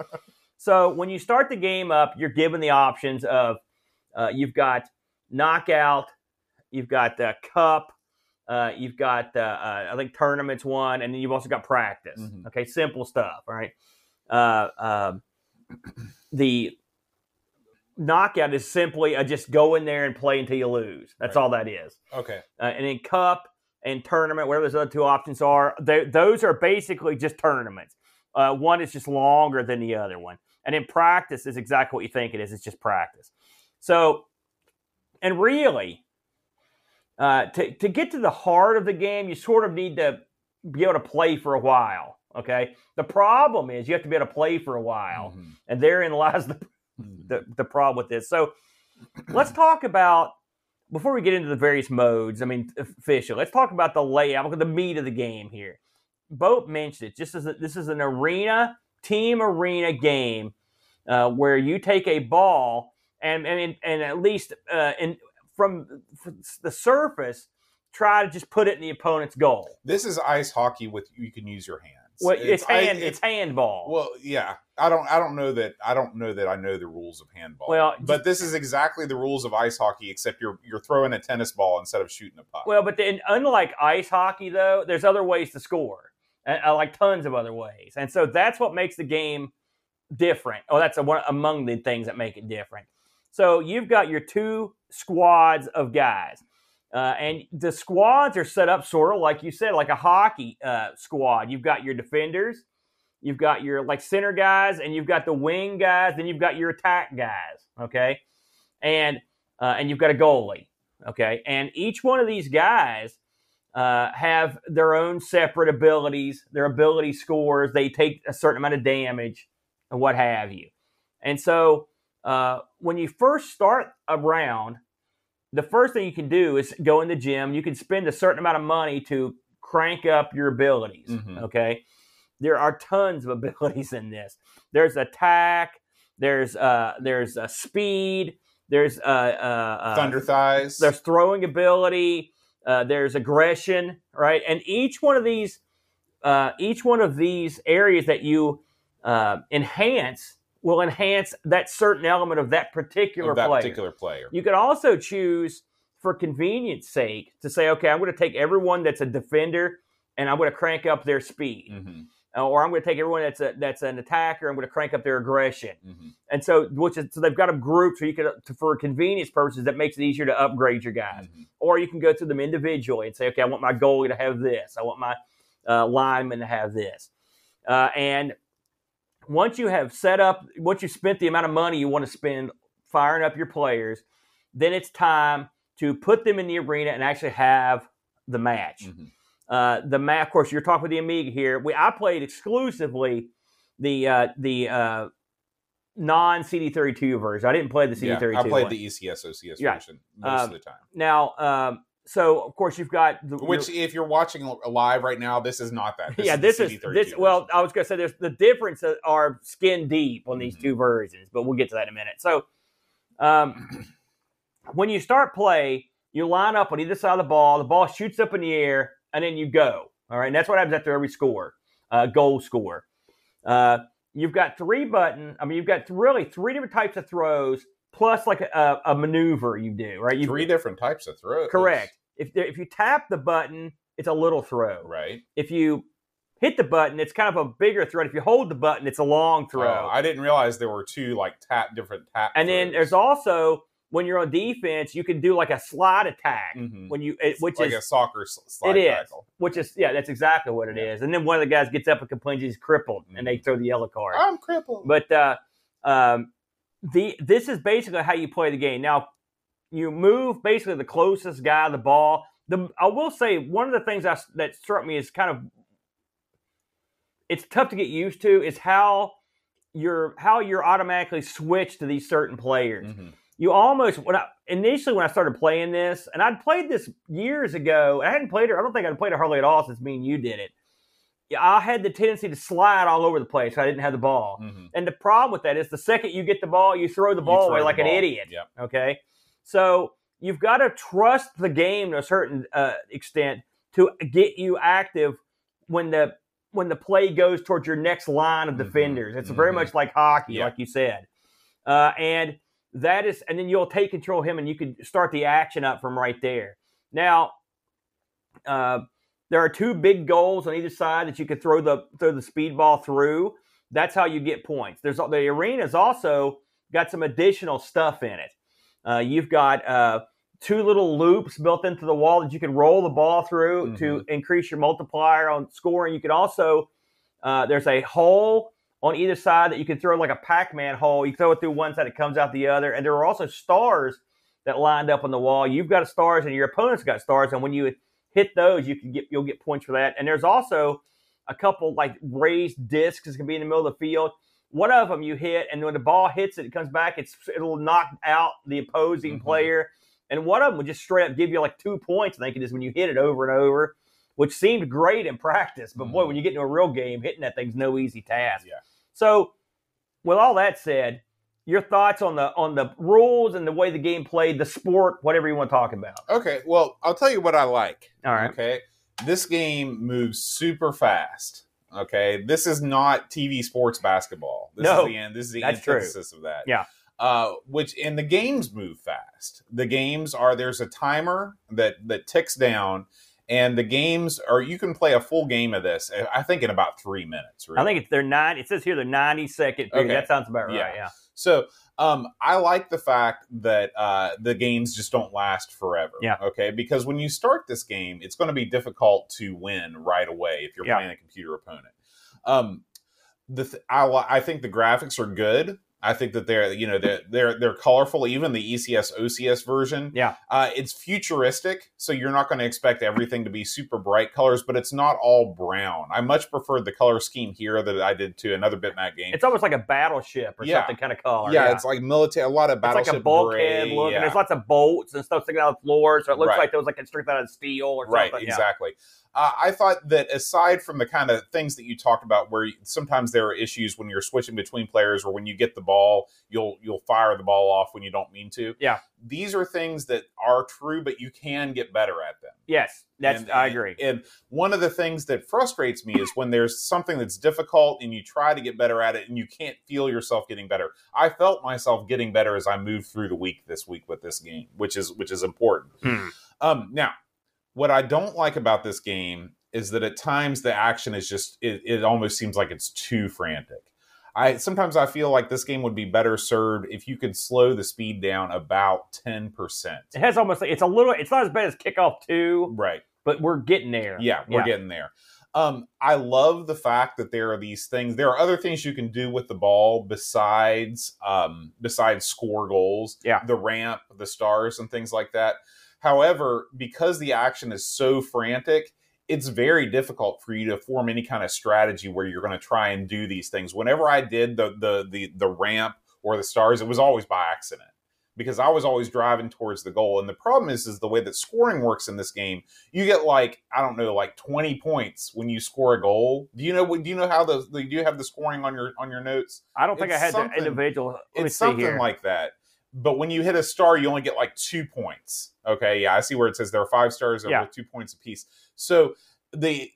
So when you start the game up, you're given the options of you've got knockout, you've got the cup, you've got I think tournaments one, and then you've also got practice. Mm-hmm. Okay, simple stuff. All right, the knockout is simply just go in there and play until you lose. That's all that is. Okay, and then cup and tournament, whatever those other two options are, those are basically just tournaments. One is just longer than the other one, and then practice is exactly what you think it is. It's just practice. So. And really, to get to the heart of the game, you sort of need to be able to play for a while, okay? The problem is you have to be able to play for a while, and therein lies the problem with this. So let's talk about, before we get into the various modes, I mean, official, let's talk about the layout, the meat of the game here. Both mentioned it. This is an arena, team arena game where you take a ball. And at least from the surface, try to just put it in the opponent's goal. This is ice hockey with you can use your hands. Well, it's handball. Well, yeah, I don't know that I know the rules of handball. Well, but this is exactly the rules of ice hockey, except you're throwing a tennis ball instead of shooting a puck. Well, but then unlike ice hockey, though, there's other ways to score, like tons of other ways, and so that's what makes the game different. Oh, that's one among the things that make it different. So you've got your two squads of guys, and the squads are set up sort of like you said, like a hockey squad. You've got your defenders, you've got your like center guys, and you've got the wing guys, then you've got your attack guys, okay, and you've got a goalie, okay, and each one of these guys have their own separate abilities, their ability scores, they take a certain amount of damage, and what have you, and so. When you first start a round, the first thing you can do is go in the gym. You can spend a certain amount of money to crank up your abilities, okay? There are tons of abilities in this. There's attack. There's speed. There's thunder thighs. There's throwing ability. There's aggression, right? And each one of these areas that you enhance will enhance that certain element of that particular player. You can also choose, for convenience sake, to say, okay, I'm going to take everyone that's a defender and I'm going to crank up their speed. Or I'm going to take everyone that's an attacker, I'm going to crank up their aggression. And so so they've got a group, so you can, for convenience purposes, that makes it easier to upgrade your guys. Or you can go through them individually and say, okay, I want my goalie to have this. I want my lineman to have this. And once you have set up, once you've spent the amount of money you want to spend firing up your players, then it's time to put them in the arena and actually have the match. Of course, you're talking with the Amiga here. I played exclusively the non-CD32 version. I didn't play the CD32 one. I played the ECS OCS version most of the time. Now, So of course you've got the, which if you're watching live right now, this is not that. This is well, I was going to say there's the differences are skin deep on these two versions, but we'll get to that in a minute. So when you start play, you line up on either side of the ball shoots up in the air, and then you go. All right, and that's what happens after every score, goal score. You've got really three different types of throws, plus like a maneuver you do, right? Three different types of throws. Correct. If you tap the button, it's a little throw. Right. If you hit the button, it's kind of a bigger throw. If you hold the button, it's a long throw. Oh, I didn't realize there were two like different tap and throws. Then there's also, when you're on defense, you can do like a slide attack, which is like a soccer slide tackle. That's exactly what it is. And then one of the guys gets up and complains he's crippled, and they throw the yellow card. I'm crippled. But this is basically how you play the game. Now, you move basically the closest guy to the ball. I will say one of the things that struck me is kind of it's tough to get used to is how you're automatically switched to these certain players. Mm-hmm. You almost, when I started playing this, and I'd played this years ago, and I hadn't played it, I don't think I'd played it hardly at all since me and you did it. I had the tendency to slide all over the place. So I didn't have the ball. Mm-hmm. And the problem with that is the second you get the ball, you throw the ball away like an idiot. Yep. Okay? So you've got to trust the game to a certain extent to get you active when the play goes towards your next line of defenders. It's very much like hockey, like you said. And then you'll take control of him, and you can start the action up from right there. Now, there are two big goals on either side that you can throw the speed ball through. That's how you get points. The arena's also got some additional stuff in it. You've got two little loops built into the wall that you can roll the ball through to increase your multiplier on scoring. You can also there's a hole on either side that you can throw like a Pac-Man hole. You throw it through one side, it comes out the other. And there are also stars that lined up on the wall. You've got stars and your opponent's got stars. And when you hit those, you'll get points for that. And there's also a couple like raised discs that can be in the middle of the field. One of them you hit, and when the ball hits it, it comes back. It'll knock out the opposing player. And one of them would just straight up give you like 2 points, I think it is, when you hit it over and over, which seemed great in practice. But, boy, when you get into a real game, hitting that thing's no easy task. Yeah. So, with all that said, your thoughts on the rules and the way the game played, the sport, whatever you want to talk about. Okay, well, I'll tell you what I like. All right. Okay, this game moves super fast. Okay, this is not TV sports basketball. This is the antithesis of that. Yeah. And the games move fast. The games are, there's a timer that ticks down. And the games are, you can play a full game of this, I think, in about 3 minutes. Really. I think it says here the 90-second period. Okay. That sounds about right, yeah. So I like the fact that the games just don't last forever. Yeah. Okay, because when you start this game, it's going to be difficult to win right away if you're playing a computer opponent. I think the graphics are good. I think that they're colorful. Even the ECS OCS version, it's futuristic. So you're not going to expect everything to be super bright colors, but it's not all brown. I much preferred the color scheme here that I did to another Bitmap game. It's almost like a battleship or something kind of color. Yeah, it's like military. A lot of battleship. It's like a bulkhead look, and there's lots of bolts and stuff sticking out of the floor, so it looks like it was like constructed out of steel or something. Right, exactly. I thought that aside from the kind of things that you talked about where sometimes there are issues when you're switching between players or when you get the ball, you'll fire the ball off when you don't mean to. Yeah. These are things that are true, but you can get better at them. Yes, I agree. And one of the things that frustrates me is when there's something that's difficult and you try to get better at it and you can't feel yourself getting better. I felt myself getting better as I moved through the week this week with this game, which is important. Mm. Now, what I don't like about this game is that at times the action is just, it almost seems like it's too frantic. Sometimes I feel like this game would be better served if you could slow the speed down about 10%. It has almost, it's not as bad as Kickoff 2. Right. But we're getting there. Yeah, we're getting there. I love the fact that there are these things. There are other things you can do with the ball besides score goals. Yeah. The ramp, the stars, and things like that. However, because the action is so frantic, it's very difficult for you to form any kind of strategy where you're going to try and do these things. Whenever I did the ramp or the stars, it was always by accident. because I was always driving towards the goal. And the problem is the way that scoring works in this game, you get like, I don't know, like 20 points when you score a goal. Do you know how do you have the scoring on your notes? I don't think I had the individual. It's something like that. But when you hit a star, you only get like 2 points. Okay, yeah, I see where it says there are 5 stars over 2 points apiece. So the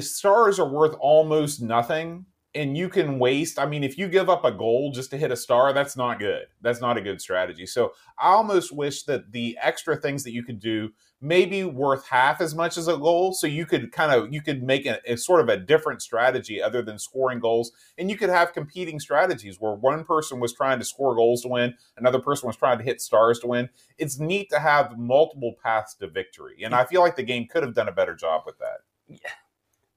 stars are worth almost nothing. And you can waste, I mean, if you give up a goal just to hit a star, that's not good. That's not a good strategy. So I almost wish that the extra things that you could do maybe worth half as much as a goal. So you could make a sort of a different strategy other than scoring goals. And you could have competing strategies where one person was trying to score goals to win. Another person was trying to hit stars to win. It's neat to have multiple paths to victory. And I feel like the game could have done a better job with that. Yeah.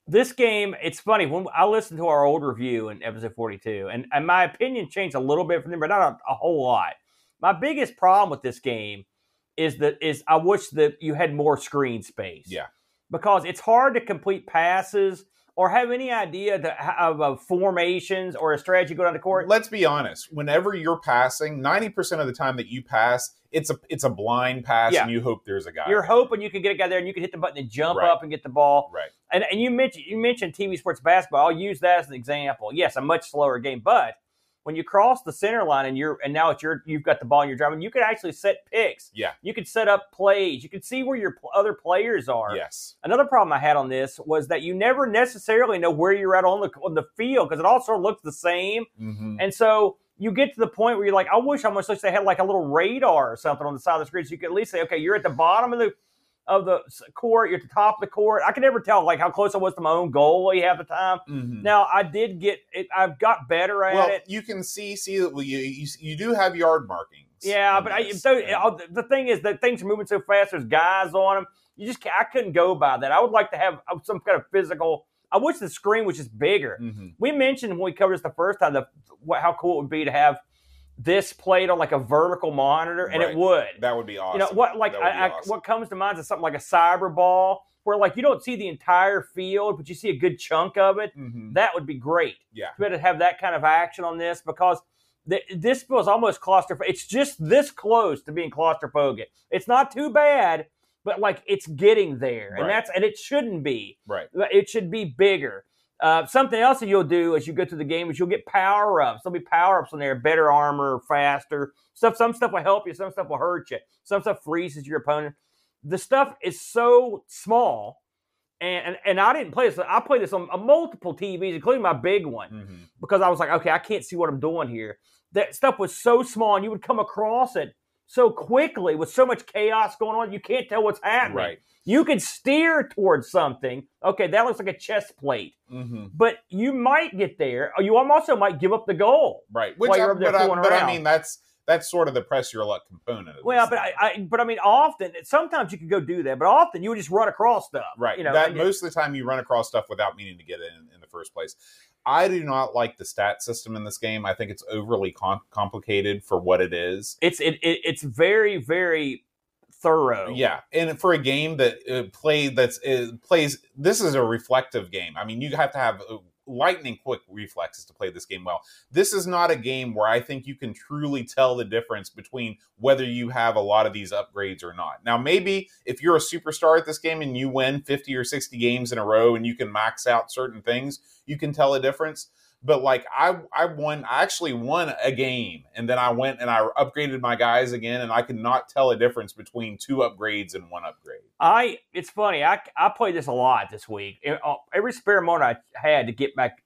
This game, it's funny, when I listened to our old review in episode 42, and my opinion changed a little bit from them, but not a whole lot. My biggest problem with this game is I wish that you had more screen space. Yeah. Because it's hard to complete passes or have any idea of formations or a strategy going on the court. Let's be honest. Whenever you're passing, 90% of the time that you pass, it's a blind pass, and you hope there's a guy. You're hoping you can get a guy there, and you can hit the button and jump up and get the ball. Right. And you mentioned TV Sports Basketball. I'll use that as an example. Yes, a much slower game, but when you cross the center line and now you've got the ball and you're driving, you can actually set picks. Yeah. You can set up plays. You can see where your other players are. Yes. Another problem I had on this was that you never necessarily know where you're at on the field because it all sort of looks the same. Mm-hmm. And so you get to the point where you're like, I wish I wish they had like a little radar or something on the side of the screen so you could at least say, okay, you're at the bottom of the court, you're at the top of the court. I could never tell like how close I was to my own goal half the time. Mm-hmm. Now I did get it. I've got better at it. You can see that you do have yard markings. Yeah, but the thing is that things are moving so fast. There's guys on them. I couldn't go by that. I would like to have some kind of physical. I wish the screen was just bigger. Mm-hmm. We mentioned when we covered this the first time how cool it would be to have this played on like a vertical monitor, and it would. That would be awesome. You know what? Like what comes to mind is something like a cyber ball, where like you don't see the entire field, but you see a good chunk of it. Mm-hmm. That would be great. Yeah, you better have that kind of action on this because this feels almost claustrophobic. It's just this close to being claustrophobic. It's not too bad, but like it's getting there, and and it shouldn't be. Right, it should be bigger. Something else that you'll do as you go through the game is you'll get power-ups. There'll be power-ups on there, better armor, faster stuff. Some stuff will help you. Some stuff will hurt you. Some stuff freezes your opponent. The stuff is so small, and I didn't play this. I played this on multiple TVs, including my big one, mm-hmm. because I was like, okay, I can't see what I'm doing here. That stuff was so small, and you would come across it so quickly with so much chaos going on, you can't tell what's happening. Right. You can steer towards something. Okay, that looks like a chest plate. Mm-hmm. But you might get there. Or you also might give up the goal. Right. I mean, that's sort of the press your luck component. Often, sometimes you can go do that, but often you would just run across stuff. Right. You know, most of the time you run across stuff without meaning to get it in the first place. I do not like the stat system in this game. I think it's overly complicated for what it is. It's very, very thorough. Yeah, and for a game that plays, this is a reflective game. I mean, you have to have lightning quick reflexes to play this game well. This is not a game where I think you can truly tell the difference between whether you have a lot of these upgrades or not. Now, maybe if you're a superstar at this game and you win 50 or 60 games in a row and you can max out certain things, you can tell a difference. But like I actually won a game, and then I went and I upgraded my guys again, and I could not tell a difference between 2 upgrades and 1 upgrade. It's funny. I played this a lot this week. Every spare moment I had to get back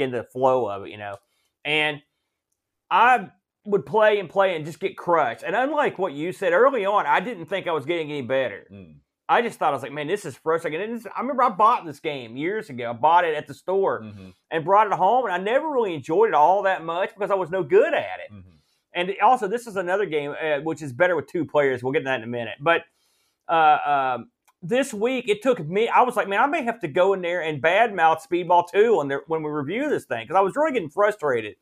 into the flow of it, you know. And I would play and just get crushed. And unlike what you said early on, I didn't think I was getting any better. Mm. I just thought, I was like, man, this is frustrating. And I remember I bought this game years ago. I bought it at the store mm-hmm. and brought it home, and I never really enjoyed it all that much because I was no good at it. Mm-hmm. And also, this is another game, which is better with 2 players. We'll get to that in a minute. But this week, it took me, I was like, man, I may have to go in there and badmouth Speedball 2 when we review this thing because I was really getting frustrated.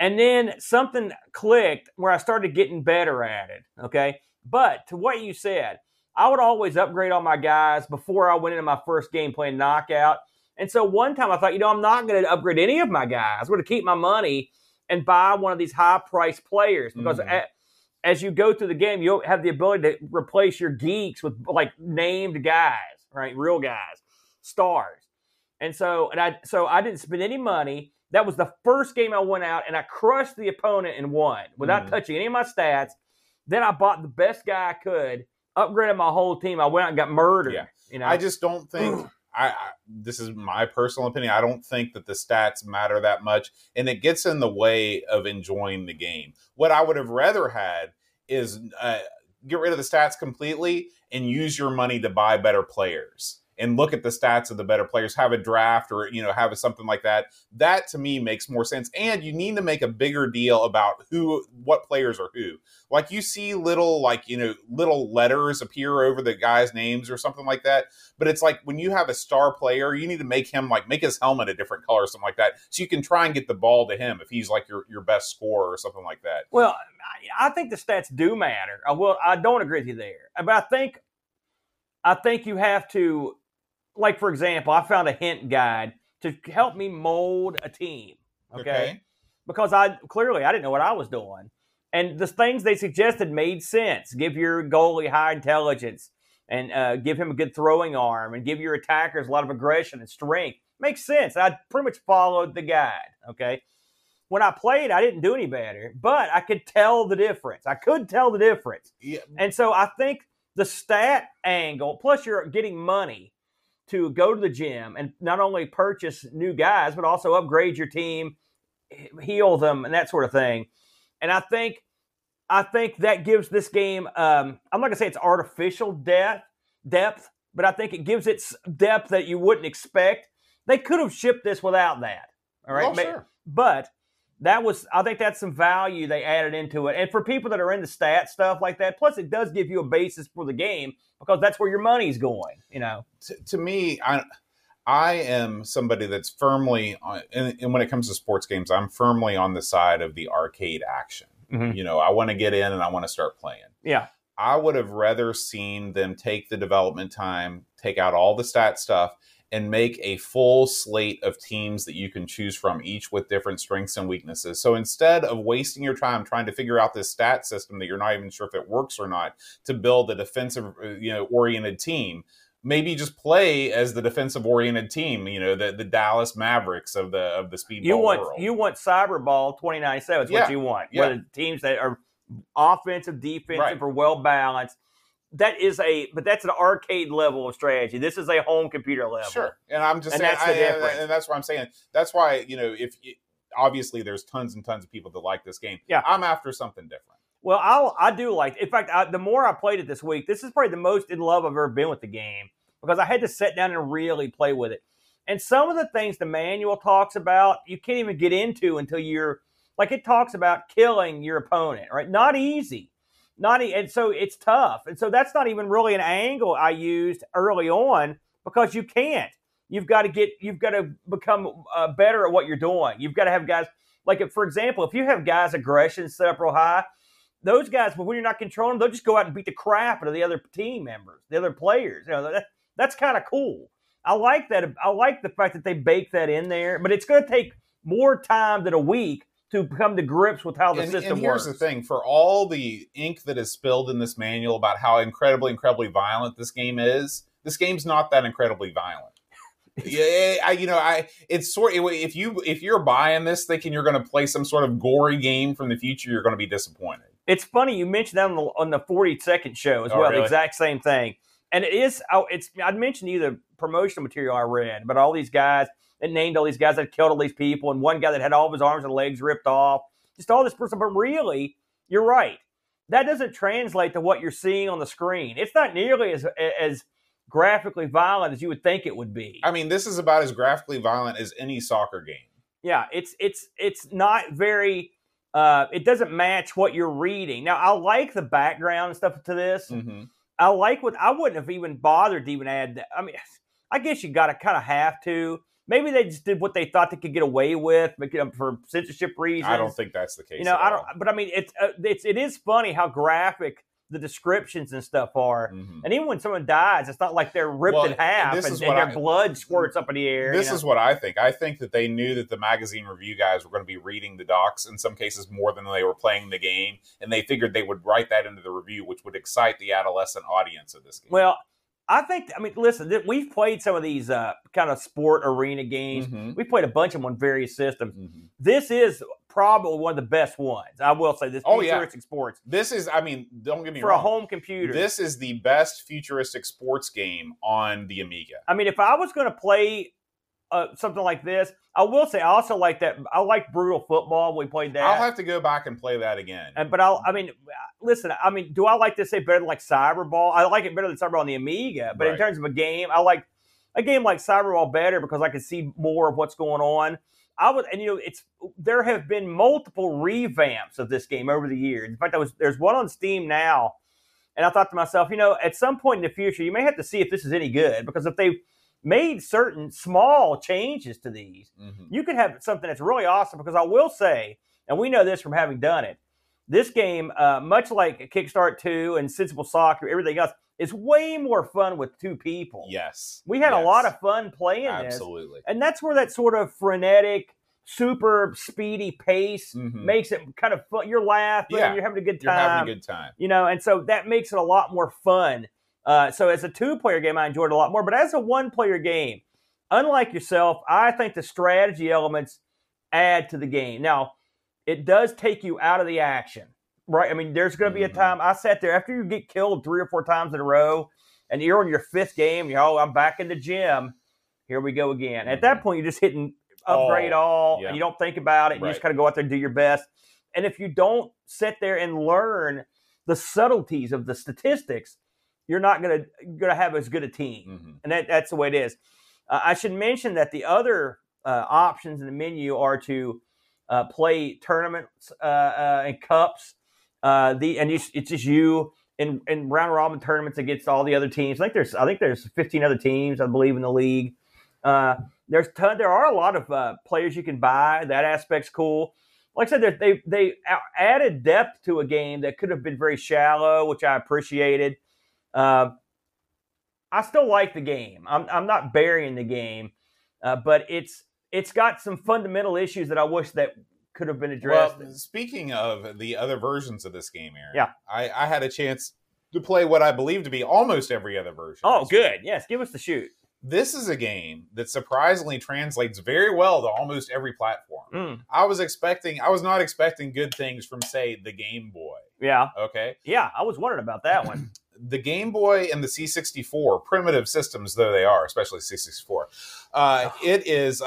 And then something clicked where I started getting better at it, okay? But to what you said, I would always upgrade all my guys before I went into my first game playing Knockout. And so one time I thought, I'm not going to upgrade any of my guys. I'm going to keep my money and buy one of these high-priced players, because as you go through the game, you'll have the ability to replace your geeks with, like, named guys, right? Real guys, stars. And so, I didn't spend any money. That was the first game I went out, and I crushed the opponent and won without touching any of my stats. Then I bought the best guy I could, upgraded my whole team. I went out and got murdered. Yeah. You know? I just don't think... this is my personal opinion. I don't think that the stats matter that much, and it gets in the way of enjoying the game. What I would have rather had is get rid of the stats completely and use your money to buy better players and look at the stats of the better players, have a draft or, you know, have a, something like that. That to me makes more sense. And you need to make a bigger deal about who, what players are who. Like you see little, like, you know, little letters appear over the guys' names or something like that. But it's like when you have a star player, you need to make him like, make his helmet a different color or something like that. So you can try and get the ball to him if he's like your best scorer or something like that. Well, I think the stats do matter. I don't agree with you there. But I think you have to, like, for example, I found a hint guide to help me mold a team, okay? Because I didn't know what I was doing. And the things they suggested made sense. Give your goalie high intelligence and give him a good throwing arm and give your attackers a lot of aggression and strength. Makes sense. I pretty much followed the guide, okay? When I played, I didn't do any better, but I could tell the difference. Yeah. And so I think the stat angle, plus you're getting money to go to the gym and not only purchase new guys, but also upgrade your team, heal them, and that sort of thing. And I think that gives this game, I'm not going to say it's artificial depth, but I think it gives it depth that you wouldn't expect. They could have shipped this without that. All right. Oh, sure. But I think that's some value they added into it. And for people that are into stats, stuff like that, plus it does give you a basis for the game because that's where your money's going, you know. To me, I am somebody that's firmly on, and when it comes to sports games, I'm firmly on the side of the arcade action. Mm-hmm. You know, I want to get in and I want to start playing. Yeah. I would have rather seen them take the development time, take out all the stat stuff, and make a full slate of teams that you can choose from, each with different strengths and weaknesses. So instead of wasting your time trying to figure out this stat system that you're not even sure if it works or not to build a defensive, you know, oriented team, maybe just play as the defensive oriented team, you know, the Dallas Mavericks of the Speedball world. You want Cyberball 2097 is what you want. Yeah. Whether teams that are offensive, defensive, or well balanced. That's an arcade level of strategy. This is a home computer level. Sure, and I'm just saying, that's the difference. And that's what I'm saying. That's why, you know, obviously there's tons and tons of people that like this game. Yeah, I'm after something different. Well, I do like. In fact, the more I played it this week, this is probably the most in love I've ever been with the game because I had to sit down and really play with it. And some of the things the manual talks about, you can't even get into until you're like it talks about killing your opponent. Right? Not easy. And so it's tough. And so that's not even really an angle I used early on because you can't. You've got to become better at what you're doing. You've got to have guys, like, for example, if you have guys' aggression set up real high, those guys, when you're not controlling them, they'll just go out and beat the crap out of the other team members, the other players. You know, that's kind of cool. I like that. I like the fact that they bake that in there, but it's going to take more time than a week to come to grips with how the system works. And here's the thing, for all the ink that is spilled in this manual about how incredibly, incredibly violent this game is, this game's not that incredibly violent. Yeah, if you're buying this thinking you're going to play some sort of gory game from the future, you're going to be disappointed. It's funny you mentioned that on the 42nd show as well, really? The exact same thing. And I'd mentioned to you the promotional material I read, but all these guys. It named all these guys that killed all these people, and one guy that had all of his arms and legs ripped off. Just all this person. But really, you're right. That doesn't translate to what you're seeing on the screen. It's not nearly as graphically violent as you would think it would be. I mean, this is about as graphically violent as any soccer game. Yeah, it's not very. It doesn't match what you're reading. Now, I like the background and stuff to this. Mm-hmm. I like what I wouldn't have even bothered to even add. I mean, I guess you got to kind of have to. Maybe they just did what they thought they could get away with, for censorship reasons. I don't think that's the case. You know, I don't. But I mean, it is funny how graphic the descriptions and stuff are. Mm-hmm. And even when someone dies, it's not like they're ripped in half and their blood squirts up in the air. This is what I think. I think that they knew that the magazine review guys were going to be reading the docs in some cases more than they were playing the game. And they figured they would write that into the review, which would excite the adolescent audience of this game. Well, I think, I mean, listen, we've played some of these kind of sport arena games. Mm-hmm. We've played a bunch of them on various systems. Mm-hmm. This is probably one of the best ones. I will say this. Futuristic sports. This is, I mean, don't get me wrong. For a home computer. This is the best futuristic sports game on the Amiga. I mean, if I was going to play something like this, I will say I also like that. I like Brutal Football. We played that. I'll have to go back and play that again. But do I like this better than like Cyberball? I like it better than Cyberball on the Amiga. But in terms of a game, I like a game like Cyberball better because I can see more of what's going on. There have been multiple revamps of this game over the years. In fact, there's one on Steam now, and I thought to myself, at some point in the future, you may have to see if this is any good, because if they've made certain small changes to these, mm-hmm. you could have something that's really awesome, because I will say, and we know this from having done it, this game, much like Kickstart 2 and Sensible Soccer, everything else, it's way more fun with two people. Yes. We had a lot of fun playing this. Absolutely. And that's where that sort of frenetic, super speedy pace mm-hmm. makes it kind of fun. You're laughing. Yeah. You're having a good time. You're having a good time. And so that makes it a lot more fun. So as a two-player game, I enjoyed it a lot more. But as a one-player game, unlike yourself, I think the strategy elements add to the game. Now, it does take you out of the action. Right, I mean, there's going to be a time I sat there after you get killed 3 or 4 times in a row, and you're on your 5th game. I'm back in the gym. Here we go again. Mm-hmm. At that point, you're just hitting upgrade and you don't think about it. Right. You just kind of go out there and do your best. And if you don't sit there and learn the subtleties of the statistics, you're not going to have as good a team. Mm-hmm. And that's the way it is. I should mention that the other options in the menu are to play tournaments and cups. It's just you in round robin tournaments against all the other teams. I think there's 15 other teams, I believe, in the league. There are a lot of players you can buy. That aspect's cool. Like I said, they added depth to a game that could have been very shallow, which I appreciated. I still like the game. I'm not burying the game, but it's got some fundamental issues that I wish that could have been addressed. Well, speaking of the other versions of this game, Aaron, I had a chance to play what I believe to be almost every other version. Oh, good. Yes, give us the shoot. This is a game that surprisingly translates very well to almost every platform. I was not expecting good things from, say, the Game Boy. Yeah. Okay. Yeah, I was wondering about that one. The Game Boy and the C64, primitive systems though they are, especially C64, it is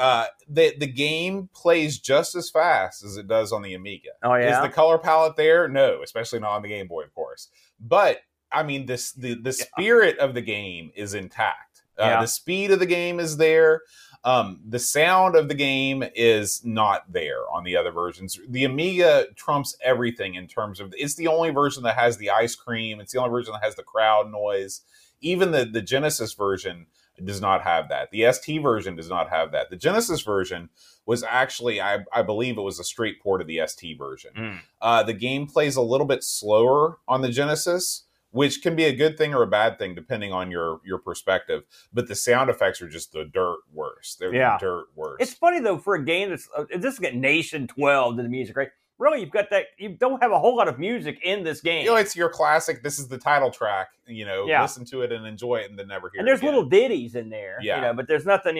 the game plays just as fast as it does on the Amiga. Oh yeah, is the color palette there? No, especially not on the Game Boy, of course. But I mean, the spirit of the game is intact. The speed of the game is there. The sound of the game is not there on the other versions. The Amiga trumps everything in terms of, it's the only version that has the ice cream. It's the only version that has the crowd noise. Even the Genesis version does not have that. The ST version does not have that. The Genesis version was actually, I believe it was a straight port of the ST version. The game plays a little bit slower on the Genesis, which can be a good thing or a bad thing, depending on your perspective. But the sound effects are just the dirt worst. They're the dirt worst. It's funny, though, for a game that's... this is Nation 12 to the music, right? Really, you've got that... You don't have a whole lot of music in this game. It's your classic, this is the title track. Listen to it and enjoy it and then never hear it again. And there's little ditties in there, but there's nothing,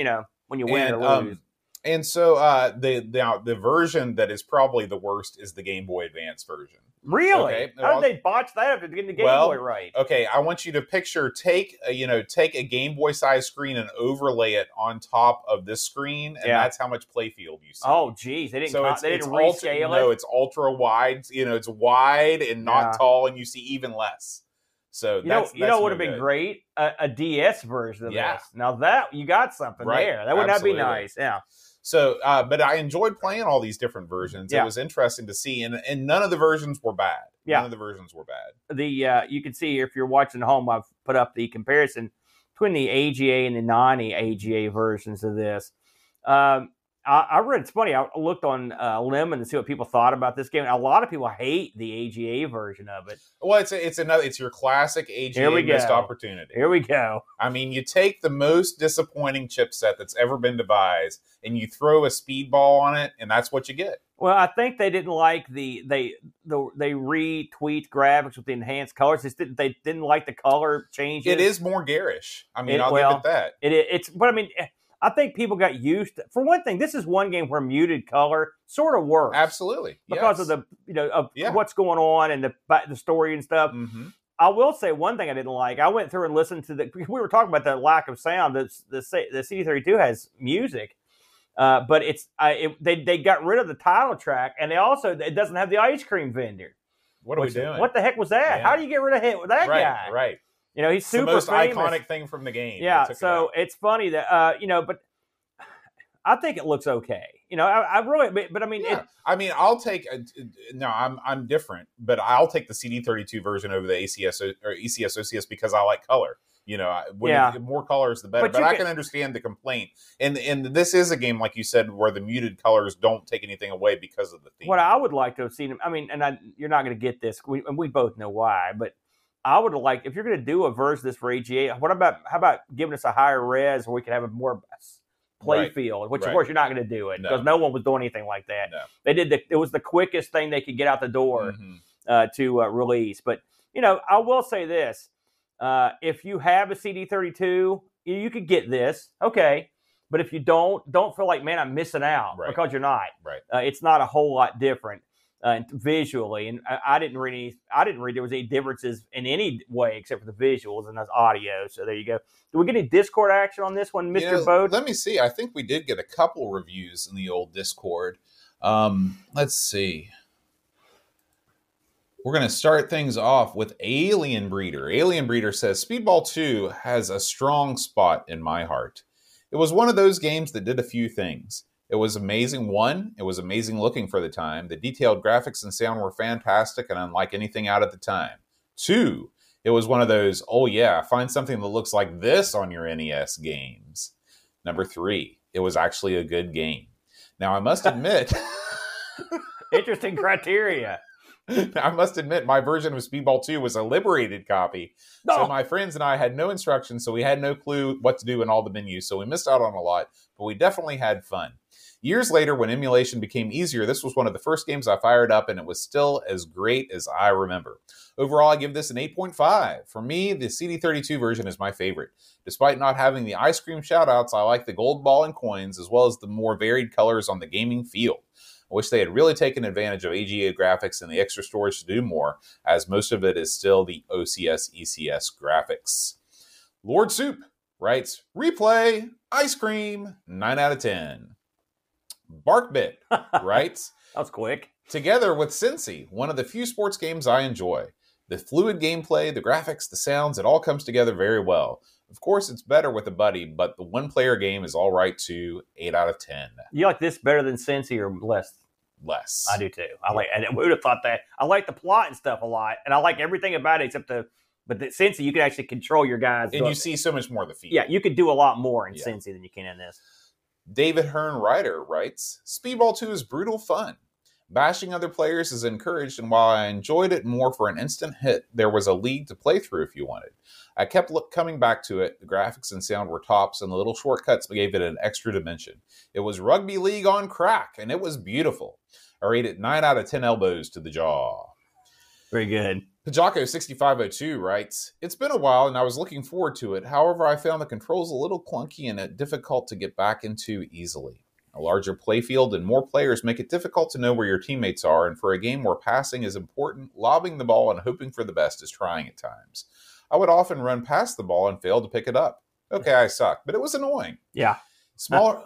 when you win or lose. And so the version that is probably the worst is the Game Boy Advance version. Really? Okay. How did they botch that up to get the Game Boy right? Okay, I want you to picture, take a Game Boy-sized screen and overlay it on top of this screen, and that's how much playfield you see. Oh, geez. They didn't rescale it? No, it's ultra-wide. It's wide and not tall, and you see even less. So that's would have been great? A DS version of this. Now that, you got something there. That would be nice. Yeah. So, but I enjoyed playing all these different versions. Yeah. It was interesting to see, and none of the versions were bad. Yeah. None of the versions were bad. You can see here, if you're watching at home, I've put up the comparison between the AGA and the non-AGA versions of this. I read, it's funny, I looked on Lim and to see what people thought about this game. A lot of people hate the AGA version of it. Well, it's your classic AGA missed opportunity. Here we go. I mean, you take the most disappointing chipset that's ever been devised and you throw a speedball on it, and that's what you get. Well, I think they didn't like they retweet graphics with the enhanced colors. They didn't like the color changes. It is more garish. I mean, I'll give it that. But I mean, I think people got used to, for one thing, this is one game where muted color sort of works. Absolutely. Because of what's going on and the story and stuff. Mm-hmm. I will say one thing I didn't like. I went through and listened to we were talking about the lack of sound. The CD32 has music. But they got rid of the title track, and it doesn't have the ice cream vendor. What are we doing? What the heck was that? Yeah. How do you get rid of him with that guy? Right. You know, he's super famous. The most iconic thing from the game. Yeah. So it's funny that but I think it looks okay. You know, I'm different, but I'll take the CD32 version over the ACS or ECS/OCS because I like color. You know, more colors, the better. But I can understand the complaint. And this is a game, like you said, where the muted colors don't take anything away because of the theme. What I would like to have seen, I mean, you're not going to get this. We both know why. But I would like, if you're going to do a version of this for AGA, how about giving us a higher res where we can have a more play field? Which, of course, you're not going to do it because no one was doing anything like that. No. It was the quickest thing they could get out the door to release. But, you know, I will say this. If you have a CD32, you could get this, okay. But if you don't feel like, man, I'm missing out because you're not. Right. It's not a whole lot different visually, and I didn't read there was any differences in any way except for the visuals and the audio. So there you go. Did we get any Discord action on this one, Mr. Bode? Let me see. I think we did get a couple reviews in the old Discord. Let's see. We're going to start things off with Alien Breeder. Alien Breeder says, Speedball 2 has a strong spot in my heart. It was one of those games that did a few things. It was amazing. One, it was amazing looking for the time. The detailed graphics and sound were fantastic and unlike anything out at the time. Two, it was one of those, oh yeah, find something that looks like this on your NES games. Number three, it was actually a good game. Now, I must admit... Interesting criteria. I must admit, my version of Speedball 2 was a liberated copy. No. So my friends and I had no instructions, so we had no clue what to do in all the menus, so we missed out on a lot, but we definitely had fun. Years later, when emulation became easier, this was one of the first games I fired up, and it was still as great as I remember. Overall, I give this an 8.5. For me, the CD32 version is my favorite. Despite not having the ice cream shoutouts, I like the gold ball and coins, as well as the more varied colors on the gaming field. I wish they had really taken advantage of AGA graphics and the extra storage to do more, as most of it is still the OCS/ECS graphics. Lord Soup writes, replay, ice cream, 9 out of 10. Barkbit writes, that was quick. Together with Cincy, one of the few sports games I enjoy. The fluid gameplay, the graphics, the sounds, it all comes together very well. Of course, it's better with a buddy, but the one-player game is all right, too. 8 out of 10. You like this better than Cincy or less? Less. I do, too. And who would have thought that? I like the plot and stuff a lot, and I like everything about it except but the Cincy, you can actually control your guys. And you see so much more of the field. Yeah, you could do a lot more in Cincy than you can in this. David Hearn Ryder writes, Speedball 2 is brutal fun. Bashing other players is encouraged, and while I enjoyed it more for an instant hit, there was a league to play through if you wanted. I kept coming back to it. The graphics and sound were tops, and the little shortcuts gave it an extra dimension. It was rugby league on crack, and it was beautiful. I rate it 9 out of 10 elbows to the jaw. Very good. Pajako6502 writes, it's been a while, and I was looking forward to it. However, I found the controls a little clunky and difficult to get back into easily. A larger playfield and more players make it difficult to know where your teammates are, and for a game where passing is important, lobbing the ball and hoping for the best is trying at times. I would often run past the ball and fail to pick it up. Okay, I suck, but it was annoying. Yeah. Smaller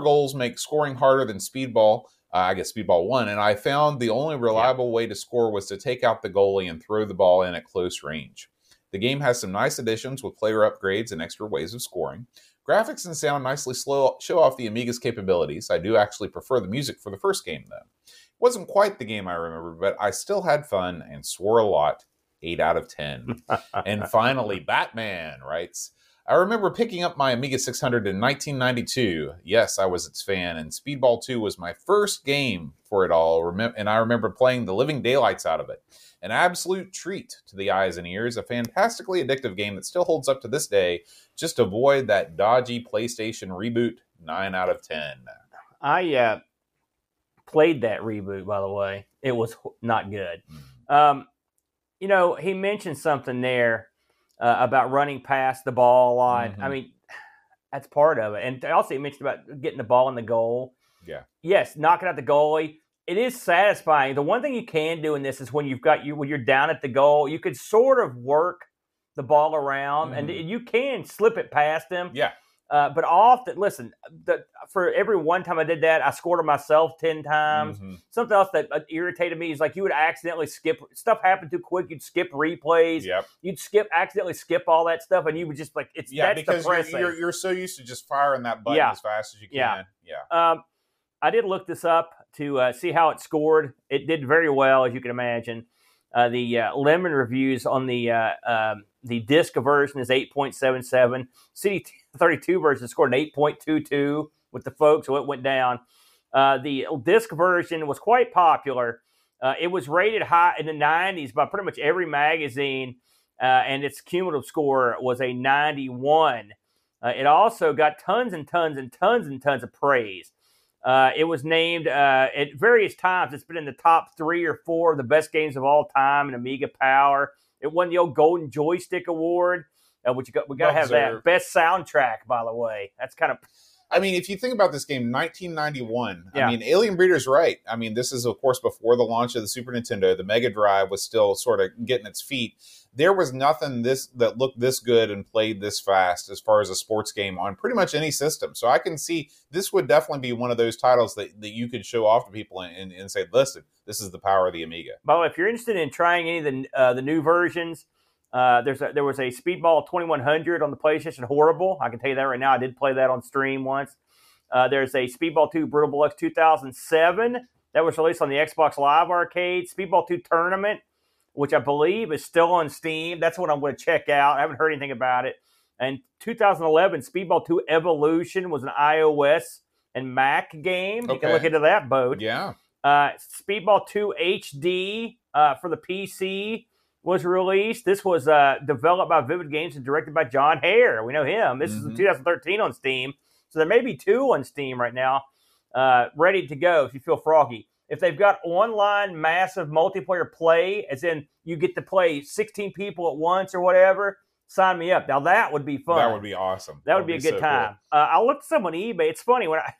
goals make scoring harder than Speedball, I guess Speedball 1, and I found the only reliable way to score was to take out the goalie and throw the ball in at close range. The game has some nice additions with player upgrades and extra ways of scoring. Graphics and sound nicely show off the Amiga's capabilities. I do actually prefer the music for the first game, though. It wasn't quite the game I remember, but I still had fun and swore a lot. 8 out of 10. And finally, Batman writes, I remember picking up my Amiga 600 in 1992. Yes, I was its fan, and Speedball 2 was my first game for it all, and I remember playing the living daylights out of it. An absolute treat to the eyes and ears, a fantastically addictive game that still holds up to this day. Just avoid that dodgy PlayStation reboot, 9 out of 10. I played that reboot, by the way. It was not good. You know, he mentioned something there about running past the ball a lot. Mm-hmm. I mean, that's part of it. And also he mentioned about getting the ball in the goal. Yeah. Yes, knocking out the goalie. It is satisfying. The one thing you can do in this is when you've got when you're down at the goal, you could sort of work the ball around, mm-hmm. and you can slip it past them. Yeah. But often, listen, for every one time I did that, I scored on myself 10 times. Mm-hmm. Something else that irritated me is like you would accidentally skip. Stuff happened too quick. You'd skip replays. Yep. You'd accidentally skip all that stuff, and you would just like, it's that's depressing. Yeah, because you're so used to just firing that button as fast as you can. Yeah. I did look this up to see how it scored. It did very well, as you can imagine. The Lemon reviews on the disc version is 8.77. CD32 version scored an 8.22 with the folks, so it went down. The disc version was quite popular. It was rated high in the 90s by pretty much every magazine, and its cumulative score was a 91. It also got tons and tons of praise. It was named at various times. It's been in the top 3 or 4 of the best games of all time in Amiga Power. It won the old Golden Joystick Award. We got to have that. Best soundtrack, by the way. That's kind of... I mean, if you think about this game, 1991, I mean, Alien Breeder's right. I mean, this is, of course, before the launch of the Super Nintendo. The Mega Drive was still sort of getting its feet. There was nothing that looked this good and played this fast as far as a sports game on pretty much any system. So I can see this would definitely be one of those titles that you could show off to people and say, listen, this is the power of the Amiga. By the way, if you're interested in trying any of the new versions... There was a Speedball 2100 on the PlayStation, horrible. I can tell you that right now. I did play that on stream once. There's a Speedball 2 Brutal Deluxe 2007 that was released on the Xbox Live Arcade. Speedball 2 Tournament, which I believe is still on Steam. That's what I'm going to check out. I haven't heard anything about it. And 2011, Speedball 2 Evolution was an iOS and Mac game. Okay. You can look into that, Bode. Yeah. Speedball 2 HD for the PC. Was released. This was developed by Vivid Games and directed by John Hare. We know him. This is in 2013 on Steam. So there may be 2 on Steam right now, ready to go if you feel froggy. If they've got online massive multiplayer play, as in you get to play 16 people at once or whatever, sign me up. Now that would be fun. That would be awesome. That would be a good time. Cool. I looked this up on eBay. It's funny. When I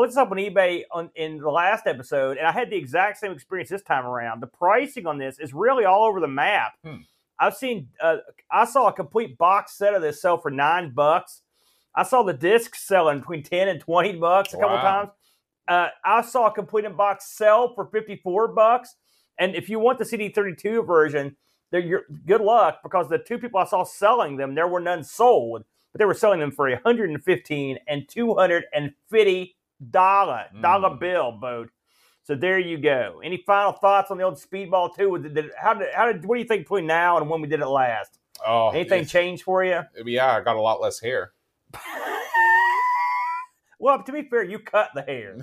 looked this up on eBay in the last episode, and I had the exact same experience this time around. The pricing on this is really all over the map. I saw a complete box set of this sell for $9. I saw the discs selling between $10 and $20 a couple of times. I saw a complete box sell for $54. And if you want the CD32 version, good luck, because the 2 people I saw selling them, there were none sold, but they were selling them for $115 and $250. Dollar bill, Bode. So there you go. Any final thoughts on the old Speedball 2? What do you think between now and when we did it last? Oh, anything changed for you? Yeah, I got a lot less hair. Well, to be fair, you cut the hair.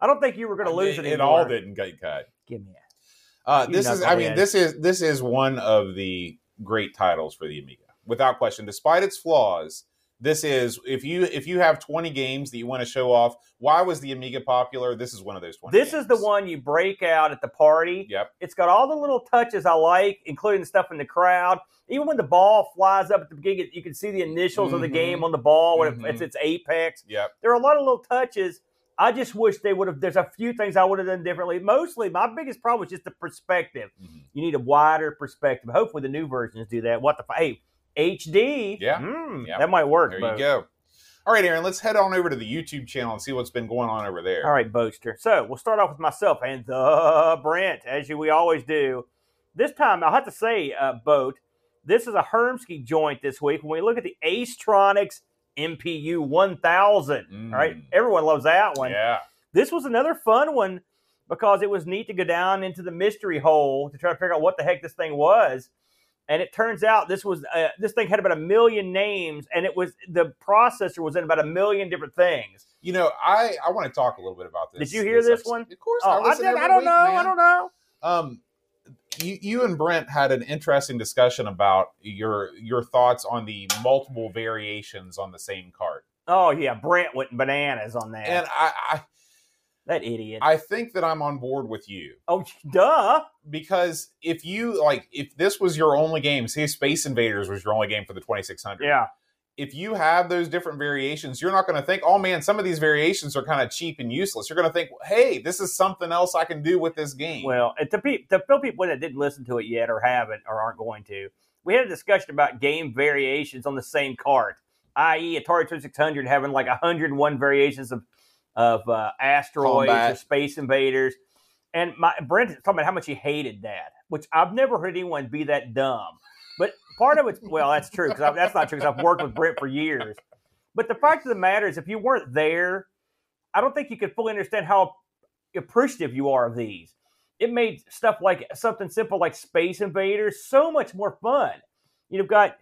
I don't think you were going to lose it anymore. It all didn't get cut. Give me that. This is one of the great titles for the Amiga, without question, despite its flaws. This is, if you have 20 games that you want to show off, why was the Amiga popular? This is one of those 20 games. This is the one you break out at the party. Yep. It's got all the little touches I like, including the stuff in the crowd. Even when the ball flies up at the beginning, you can see the initials of the game on the ball when it's its apex. Yep. There are a lot of little touches. I just wish they would have, there's a few things I would have done differently. Mostly, my biggest problem was just the perspective. Mm-hmm. You need a wider perspective. Hopefully the new versions do that. HD. Yeah. Yeah. That might work. There you go. All right, Aaron, let's head on over to the YouTube channel and see what's been going on over there. All right, Boaster. So we'll start off with myself and the Brent, as we always do. This time, I'll have to say, Boat, this is a Hermsky joint this week. When we look at the Astronics MPU 1000, all right, everyone loves that one. Yeah. This was another fun one because it was neat to go down into the mystery hole to try to figure out what the heck this thing was. And it turns out this was this thing had about 1 million names, and it was the processor was in about 1 million different things. You know, I want to talk a little bit about this. Did you hear this one? Of course. Oh, I don't know. You and Brent had an interesting discussion about your thoughts on the multiple variations on the same cart. Oh yeah, Brent went bananas on that. And that idiot. I think that I'm on board with you. Oh, duh. Because if this was your only game, say Space Invaders was your only game for the 2600. Yeah. If you have those different variations, you're not going to think, oh man, some of these variations are kind of cheap and useless. You're going to think, hey, this is something else I can do with this game. Well, to people that didn't listen to it yet or haven't or aren't going to, we had a discussion about game variations on the same cart, i.e. Atari 2600 having like 101 variations of asteroids or Space Invaders. And Brent is talking about how much he hated that, which I've never heard anyone be that dumb. But part of it's, well, that's true, because that's not true, because I've worked with Brent for years. But the fact of the matter is, if you weren't there, I don't think you could fully understand how appreciative you are of these. It made stuff like something simple like Space Invaders so much more fun. You've got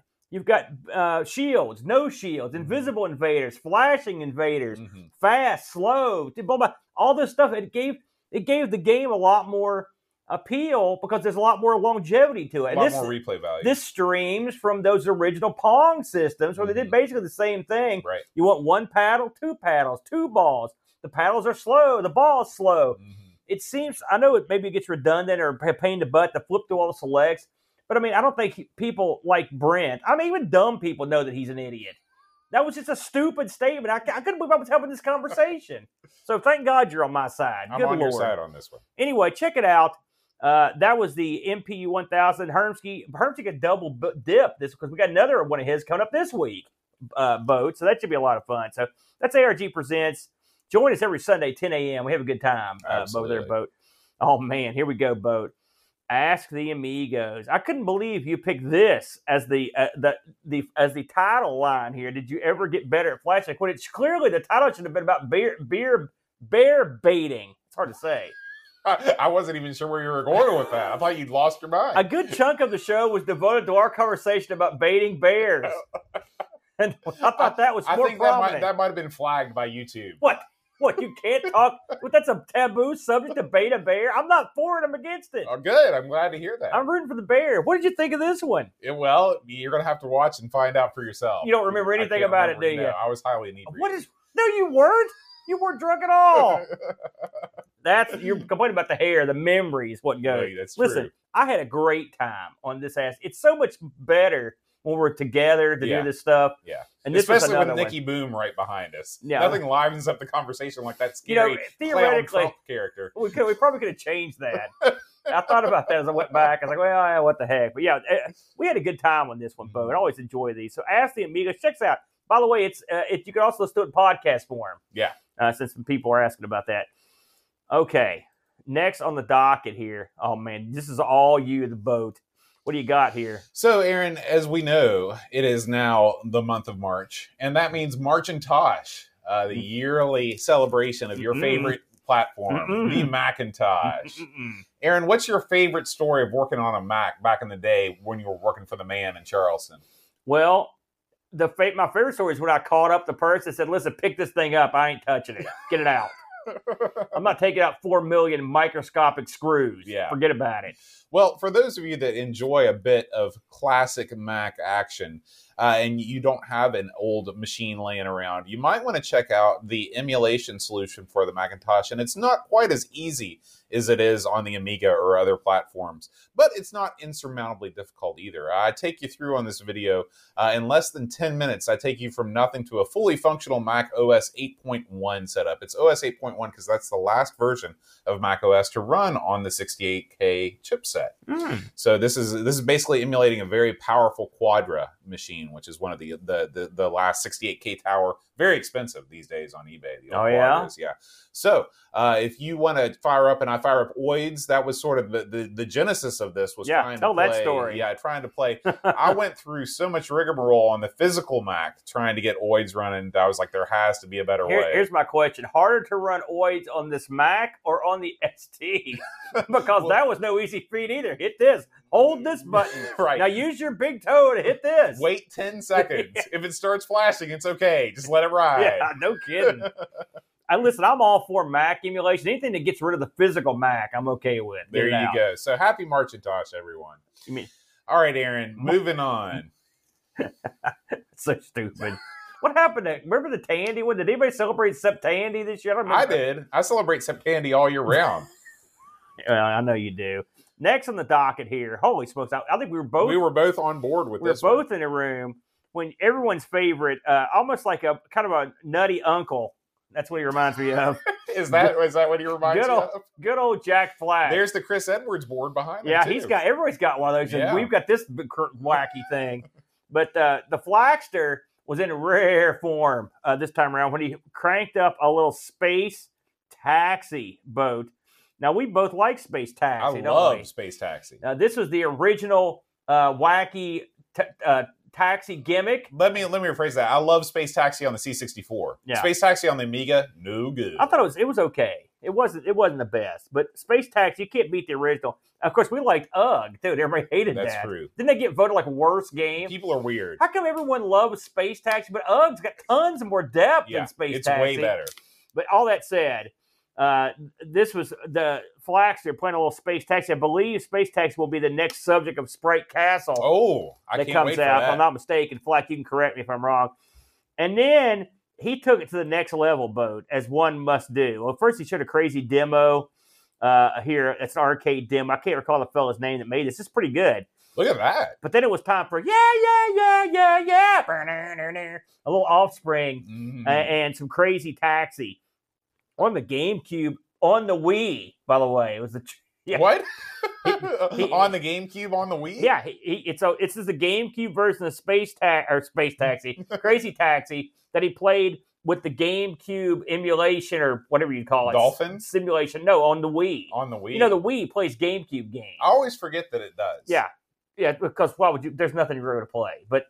shields, no shields, invisible invaders, flashing invaders, fast, slow, blah, blah, all this stuff. It gave the game a lot more appeal because there's a lot more longevity to it. A lot more replay value. This streams from those original Pong systems where they did basically the same thing. Right. You want one paddle, two paddles, two balls. The paddles are slow. The ball's slow. It seems, I know it maybe gets redundant or a pain in the butt to flip through all the selects. But, I mean, I don't think people like Brent, I mean, even dumb people know that he's an idiot. That was just a stupid statement. I couldn't believe I was having this conversation. So thank God you're on my side. I'm on your side on this one. Anyway, check it out. That was the MPU 1000. Hermsky got double dip this because we got another one of his coming up this week, Boat. So that should be a lot of fun. So that's ARG Presents. Join us every Sunday, 10 a.m. We have a good time over there, Boat. Oh, man, here we go, Boat. Ask the Amigos. I couldn't believe you picked this as the title line here. Did you ever get better at flashing? It's clearly the title should have been about bear baiting. It's hard to say. I wasn't even sure where you were going with that. I thought you'd lost your mind. A good chunk of the show was devoted to our conversation about baiting bears, and I thought that was more prominent. That might have been flagged by YouTube. What, you can't talk? That's a taboo subject to bait a bear. I'm not for it. I'm against it. Oh, good. I'm glad to hear that. I'm rooting for the bear. What did you think of this one? Well, you're going to have to watch and find out for yourself. You don't remember anything about it, do you? No, I was highly inebriated. No, you weren't. You weren't drunk at all. You're complaining about the hair. The memory is what goes. Hey, that's true. Listen, I had a great time on this ass. It's so much better when we're together to do this stuff. Yeah. And this especially with Nikki Boom right behind us. Yeah. Nothing livens up the conversation like that scary theoretically, Trump character. We probably could have changed that. I thought about that as I went back. I was like, well, what the heck? But yeah, we had a good time on this one, Bo. I always enjoy these. So Ask the Amigos. Check this out. By the way, you can also listen to it in podcast form. Yeah. Since some people are asking about that. Okay. Next on the docket here. Oh, man. This is all you, the Boat. What do you got here? So, Aaron, as we know, it is now the month of March, and that means Marcintosh, the yearly celebration of your favorite platform, the Macintosh. Aaron, what's your favorite story of working on a Mac back in the day when you were working for the man in Charleston? Well, my favorite story is when I called up the person and said, listen, pick this thing up. I ain't touching it. Get it out. I'm not taking out 4 million microscopic screws. Yeah. Forget about it. Well, for those of you that enjoy a bit of classic Mac action, and you don't have an old machine laying around, you might want to check out the emulation solution for the Macintosh. And it's not quite as easy as it is on the Amiga or other platforms, but it's not insurmountably difficult either. I take you through on this video. In less than 10 minutes, I take you from nothing to a fully functional Mac OS 8.1 setup. It's OS 8.1 because that's the last version of Mac OS to run on the 68K chipset. So this is basically emulating a very powerful Quadra machine, which is one of the last 68K tower Very expensive these days on eBay. The old bloggers, yeah. So if you want to fire up, and I fire up Oids, that was sort of the genesis of this was trying to play. I went through so much rigmarole on the physical Mac trying to get Oids running that I was like, there has to be a better way. Here's my question: harder to run Oids on this Mac or on the ST? Because that was no easy feat either. Hit this. Hold this button. Right. Now use your big toe to hit this. Wait 10 seconds. Yeah. If it starts flashing, it's okay. Just let it ride. Yeah, no kidding. And listen, I'm all for Mac emulation. Anything that gets rid of the physical Mac, I'm okay with. There you go. So happy Marchintosh, everyone. You mean, all right, Aaron, moving on. So stupid. What happened to, remember the Tandy one? Did anybody celebrate Septandy this year? I did. I celebrate Septandy all year round. Well, I know you do. Next on the docket here, holy smokes! I think we were both on board with this. We were both in a room when everyone's favorite, almost like a kind of a nutty uncle. That's what he reminds me of. Is that what he reminds you of? Good old Jack Flack. There's the Chris Edwards board behind him. Yeah, everybody's got one of those. Yeah. And we've got this wacky thing, but the Flackster was in rare form this time around when he cranked up a little space taxi boat. Now, we both like Space Taxi, don't we? I love Space Taxi. Now, this was the original wacky taxi gimmick. Let me rephrase that. I love Space Taxi on the C64. Yeah. Space Taxi on the Amiga, no good. I thought it was okay. It wasn't the best. But Space Taxi, you can't beat the original. Of course, we liked UGG, dude. Everybody hated that. That's true. Didn't they get voted like worst game? People are weird. How come everyone loves Space Taxi, but UGG's got tons more depth than Space Taxi? It's way better. But all that said... this was the Flax. They're playing a little Space Taxi. I believe Space Taxi will be the next subject of Sprite Castle. Oh, I can't wait for that. If I'm not mistaken. Flack, you can correct me if I'm wrong. And then he took it to the next level, boat, as one must do. Well, first he showed a crazy demo here. It's an arcade demo. I can't recall the fella's name that made this. It's pretty good. Look at that. But then it was time for, a little Offspring and some crazy taxi. On the GameCube, on the Wii, by the way, it was the what? On the GameCube, on the Wii? Yeah, it's the GameCube version of Space Taxi, Crazy Taxi, that he played with the GameCube emulation or whatever you call it, Dolphin simulation. No, on the Wii. On the Wii, you know the Wii plays GameCube games. I always forget that it does. Yeah, because why would you? There's nothing really to play, but.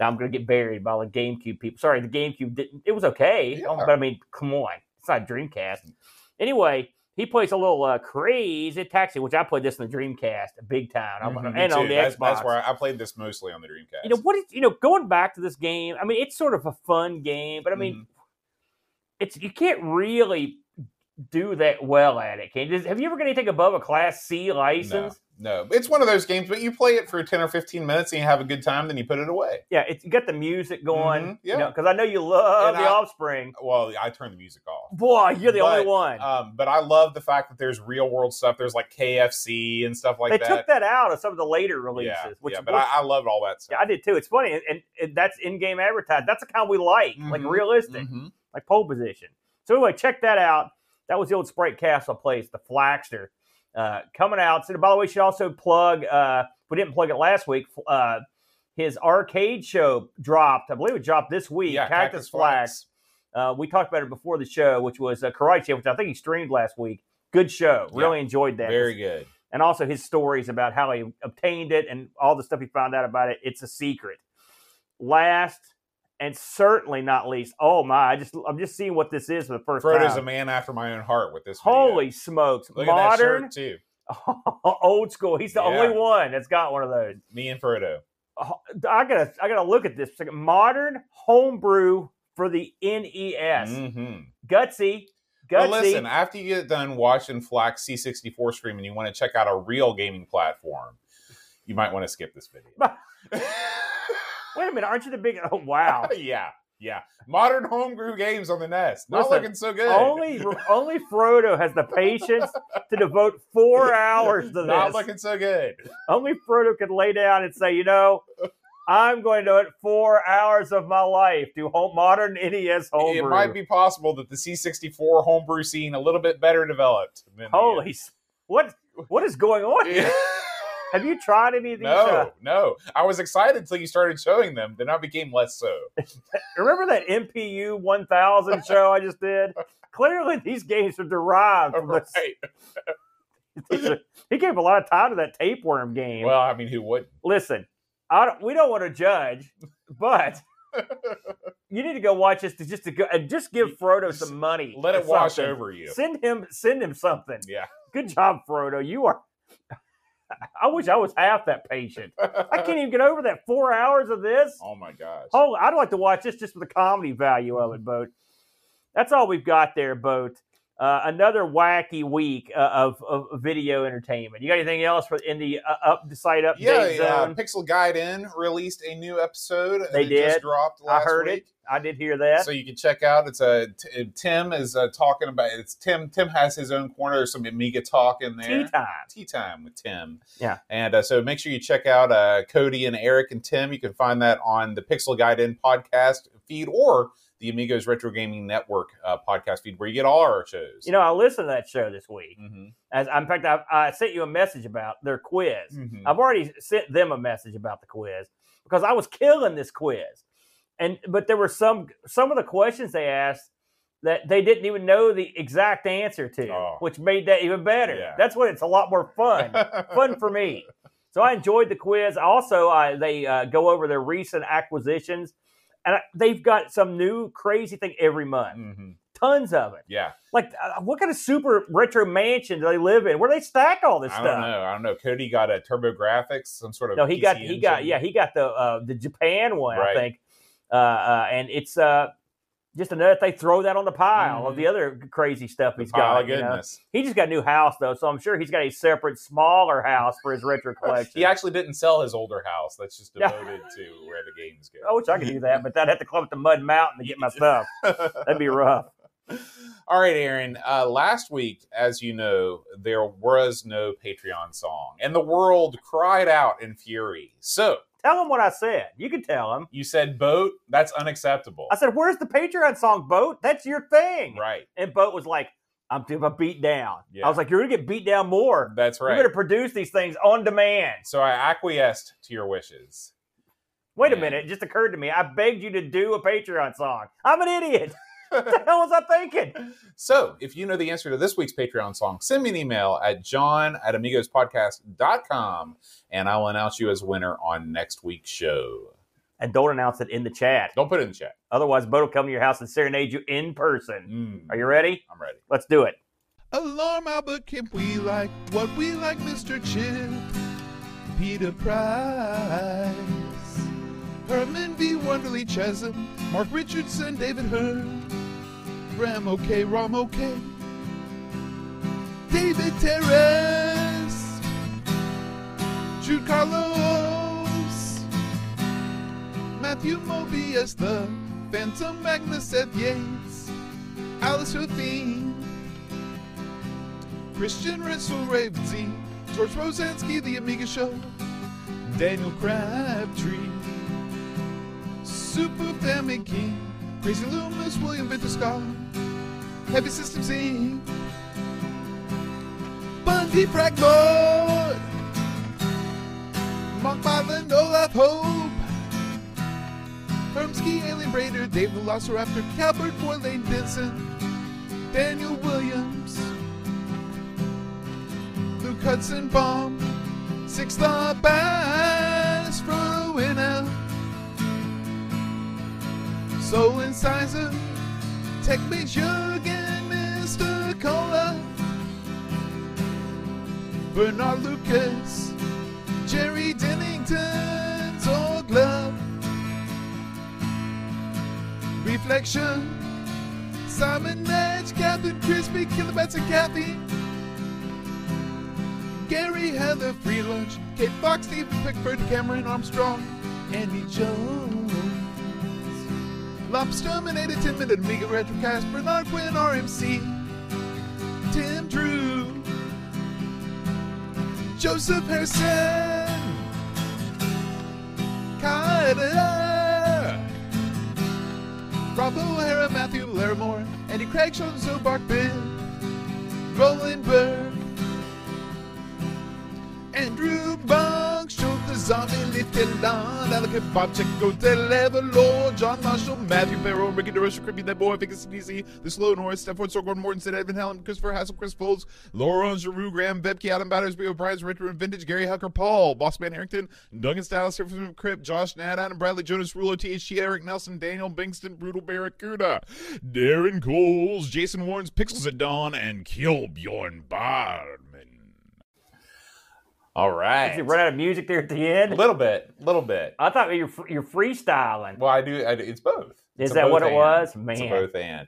I'm gonna get buried by all the GameCube people. Sorry, the GameCube didn't. It was okay, but I mean, come on. It's not Dreamcast. Anyway, he plays a little crazy taxi, which I played this in the Dreamcast, big time, and on the Xbox. That's where I played this mostly on the Dreamcast. You know what? Going back to this game, I mean, it's sort of a fun game, but I mean, you can't really do that well at it. Have you ever got anything above a Class C license? No, it's one of those games, but you play it for 10 or 15 minutes and you have a good time, then you put it away. Yeah, you got the music going. Mm-hmm, yeah. Because I know you love the Offspring. Well, I turn the music off. Boy, you're the only one. But I love the fact that there's real world stuff. There's like KFC and stuff like that. They took that out of some of the later releases. Yeah, I loved all that stuff. Yeah, I did too. It's funny. And that's in-game advertised. That's the kind we like, like realistic, like Pole Position. So anyway, check that out. That was the old Sprite Castle place, the Flaxter. Coming out. So, by the way, should also plug, we didn't plug it last week, his arcade show dropped. I believe it dropped this week, Cactus Flax. We talked about it before the show, which was Karate, which I think he streamed last week. Good show. Really enjoyed that. Very good. And also his stories about how he obtained it and all the stuff he found out about it. It's a secret. Last and certainly not least, oh my, I'm just seeing what this is for the first time. Frodo's a man after my own heart with this video. Holy smokes. Look modern, at that shirt too. Old school. He's the only one that's got one of those. Me and Frodo. I gotta look at this. Modern homebrew for the NES. Gutsy. Well, listen, after you get done watching Flax C64 stream and you want to check out a real gaming platform, you might want to skip this video. Wait a minute, aren't you the big... Oh, wow. Yeah. Modern homebrew games on the NES. Not looking so good. Only Frodo has the patience to devote 4 hours to this. Not looking so good. Only Frodo could lay down and say, I'm going to devote 4 hours of my life to modern NES homebrew. It might be possible that the C64 homebrew scene a little bit better developed. Holy... What is going on here? Have you tried any of these? No. I was excited until you started showing them. Then I became less so. Remember that MPU 1000 show I just did? Clearly, these games are derived from this. Right. He gave a lot of time to that tapeworm game. Well, I mean, who wouldn't? Listen, we don't want to judge, but... You need to go watch this to give Frodo some money. Let it wash over you. Send him something. Yeah. Good job, Frodo. You are. I wish I was half that patient. I can't even get over that 4 hours of this. Oh my gosh. Oh, I'd like to watch this just for the comedy value of it, Boat. That's all we've got there, Boat. Another wacky week of video entertainment. You got anything else in the site update zone? Pixel Guide In released a new episode. They did. It just dropped last week. I heard it. I did hear that. So you can check out. It's Tim is talking about. It's Tim. Tim has his own corner. There's some Amiga talk in there. Tea time with Tim. Yeah. And so make sure you check out Cody and Eric and Tim. You can find that on the Pixel Guide In podcast feed or the Amigos Retro Gaming Network podcast feed, where you get all our shows. You know, I listened to that show this week. Mm-hmm. In fact, I sent you a message about their quiz. Mm-hmm. I've already sent them a message about the quiz because I was killing this quiz, but there were some of the questions they asked that they didn't even know the exact answer to, which made that even better. Yeah. That's when it's a lot more fun, fun for me. So I enjoyed the quiz. Also, they go over their recent acquisitions. And they've got some new crazy thing every month. Mm-hmm. Tons of it. Yeah. Like, what kind of super retro mansion do they live in? Where do they stack all this stuff? I don't know. Cody got a TurboGrafx, some sort of PC engine. He got the Japan one, right. I think. And it's just another thing. Throw that on the pile of the other crazy stuff he's got. Oh, goodness. You know? He just got a new house, though, so I'm sure he's got a separate, smaller house for his retro collection. He actually didn't sell his older house. That's just devoted to where the games go. I wish I could do that, but I'd have to climb up the Mud Mountain to get my stuff. That'd be rough. All right, Aaron. Last week, as you know, there was no Patreon song, and the world cried out in fury. So... tell him what I said. You can tell him. You said, Boat, that's unacceptable. I said, where's the Patreon song, Boat? That's your thing. Right. And Boat was like, I'm beat down. Yeah. I was like, you're going to get beat down more. That's right. You're going to produce these things on demand. So I acquiesced to your wishes. Wait a minute. It just occurred to me. I begged you to do a Patreon song. I'm an idiot. What the hell was I thinking? So if you know the answer to this week's Patreon song, send me an email at john@amigospodcast.com, and I will announce you as a winner on next week's show. And don't announce it in the chat. Don't put it in the chat. Otherwise, Boat will come to your house and serenade you in person. Are you ready? I'm ready. Let's do it. Alarm, Albert Kemp, we like what we like, Mr. Chip. Peter Price, Herman V. Wonderly Chesham, Mark Richardson, David Hearn, Ram OK, David Terrace, Jude Carlos, Matthew Mobius, the Phantom Magnus, Seth Yates, Alice Hotheen, Christian Rensel, Rave Z, George Rosansky, The Amiga Show, Daniel Crabtree, Super Family King, Crazy Loomis, William Victor Scott, Heavy Systems Inc., Bundy Frackmore, Mark Byland, Olaf Hope, Hermsky, Alien Raider, Dave Velociraptor, Calvert, Boylane Benson, Daniel Williams, Luke Hudson Baum, Six Star Bass for a winner. Soul Incisor, Tech Mage Jurgen, Mr. Cola, Bernard Lucas, Jerry Dennington, Zorg Love, Reflection, Simon Edge, Captain Crispy, Kilobats and Kathy, Gary Heather, Free Lunch, Kate Fox, Stephen Pickford, Cameron Armstrong, Andy Jones, Lobsterminator, 10-Minute Amiga Retrocast, Bernard Quinn, RMC, Tim Drew, Joseph Harrison, Kyler, Rob O'Hara, Matthew Larimore, Andy Craig, Sean Zobark, Ben, Roland Berg, Andrew Bunn, Dillon, Alec Bob, Checo, Delev, Lowell, John Marshall, Matthew Barrow, Ricky DeRoche, Crippy, That Boy, Ficus, DC, The Slow Norris, Stepford, Sorgorn, Mortensen, Edmund Helen, Christopher Hassel, Chris Foles, Laurent Giroux, Graham, Bebke, Adam Batters, B. O'Brien's, Retro and Vintage, Gary Hucker, Paul, Bossman Harrington, Duncan Stiles, Griffin Crip, Josh Nat, Adam Bradley, Jonas Rulo, THT, Eric Nelson, Daniel Bingston, Brutal Barracuda, Darren Coles, Jason Warren's, Pixels at Dawn, and Kilbjorn Barman. All right. Did you run out of music there at the end? A little bit. I thought you're freestyling. Well, I do. It's both. Is that what it was? Man. It's a both and.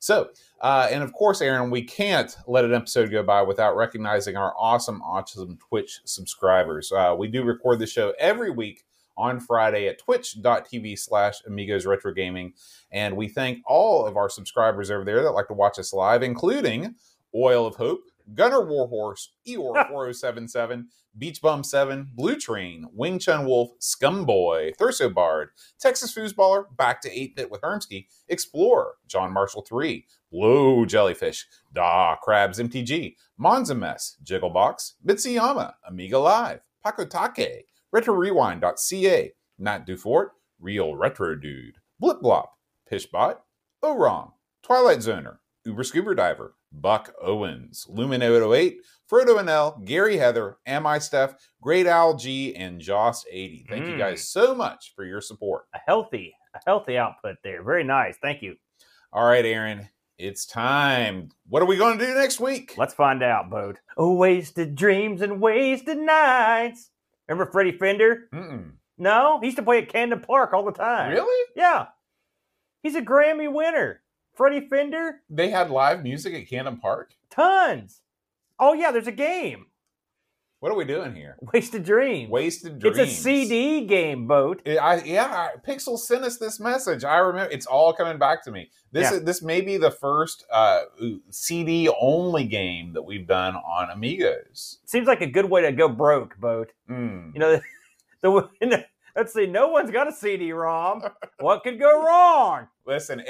So, and of course, Aaron, we can't let an episode go by without recognizing our awesome Autism Twitch subscribers. We do record the show every week on Friday at twitch.tv/AmigosRetroGaming. And we thank all of our subscribers over there that like to watch us live, including Oil of Hope, Gunner Warhorse, Eeyore 4077, Beach Bum 7, Blue Train, Wing Chun Wolf, Scumboy, Thurso Bard, Texas Foosballer, Back to 8-Bit with Hermsky, Explorer, John Marshall 3, Low Jellyfish, Da Crabs MTG, Monzames, Jigglebox, Mitsuyama, Amiga Live, Pakotake, RetroRewind.ca, Nat Dufort, Real Retro Dude, Blipblop, Pishbot, Orom, Twilight Zoner, Uber Scuba Diver, Buck Owens, Lumen808, Frodo NL, Gary Heather, Am I Steph, Great Owl G, and Joss80. Thank you guys so much for your support. A healthy output there. Very nice. Thank you. All right, Aaron. It's time. What are we going to do next week? Let's find out, Bode. Oh, wasted dreams and wasted nights. Remember Freddie Fender? Mm-mm. No? He used to play at Camden Park all the time. Really? Yeah. He's a Grammy winner. Freddie Fender. They had live music at Camden Park? Tons. Oh, yeah, there's a game. What are we doing here? Wasted Dreams. Wasted Dreams. It's a CD game, Boat. Pixel sent us this message. I remember. It's all coming back to me. This may be the first CD-only game that we've done on Amigos. Seems like a good way to go broke, Boat. Mm. You know, let's see, no one's got a CD-ROM. What could go wrong? Listen,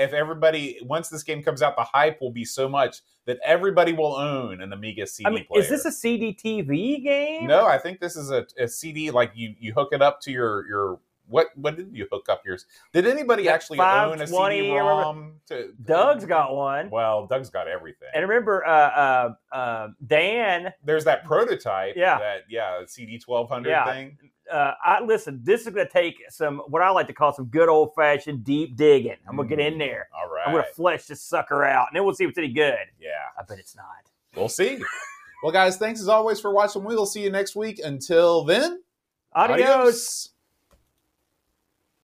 once this game comes out, the hype will be so much that everybody will own an Amiga CD player. Is this a CD-TV game? No, I think this is a CD, like you hook it up to your what did you hook up yours? Did anybody actually own a CD-ROM? Doug's got one. Well, Doug's got everything. And remember, Dan. There's that prototype, CD 1200 thing. Listen, this is going to take some, what I like to call some good old-fashioned deep digging. I'm going to get in there. All right. I'm going to flesh this sucker out, and then we'll see if it's any good. Yeah. I bet it's not. We'll see. Well, guys, thanks as always for watching. We'll see you next week. Until then, adios.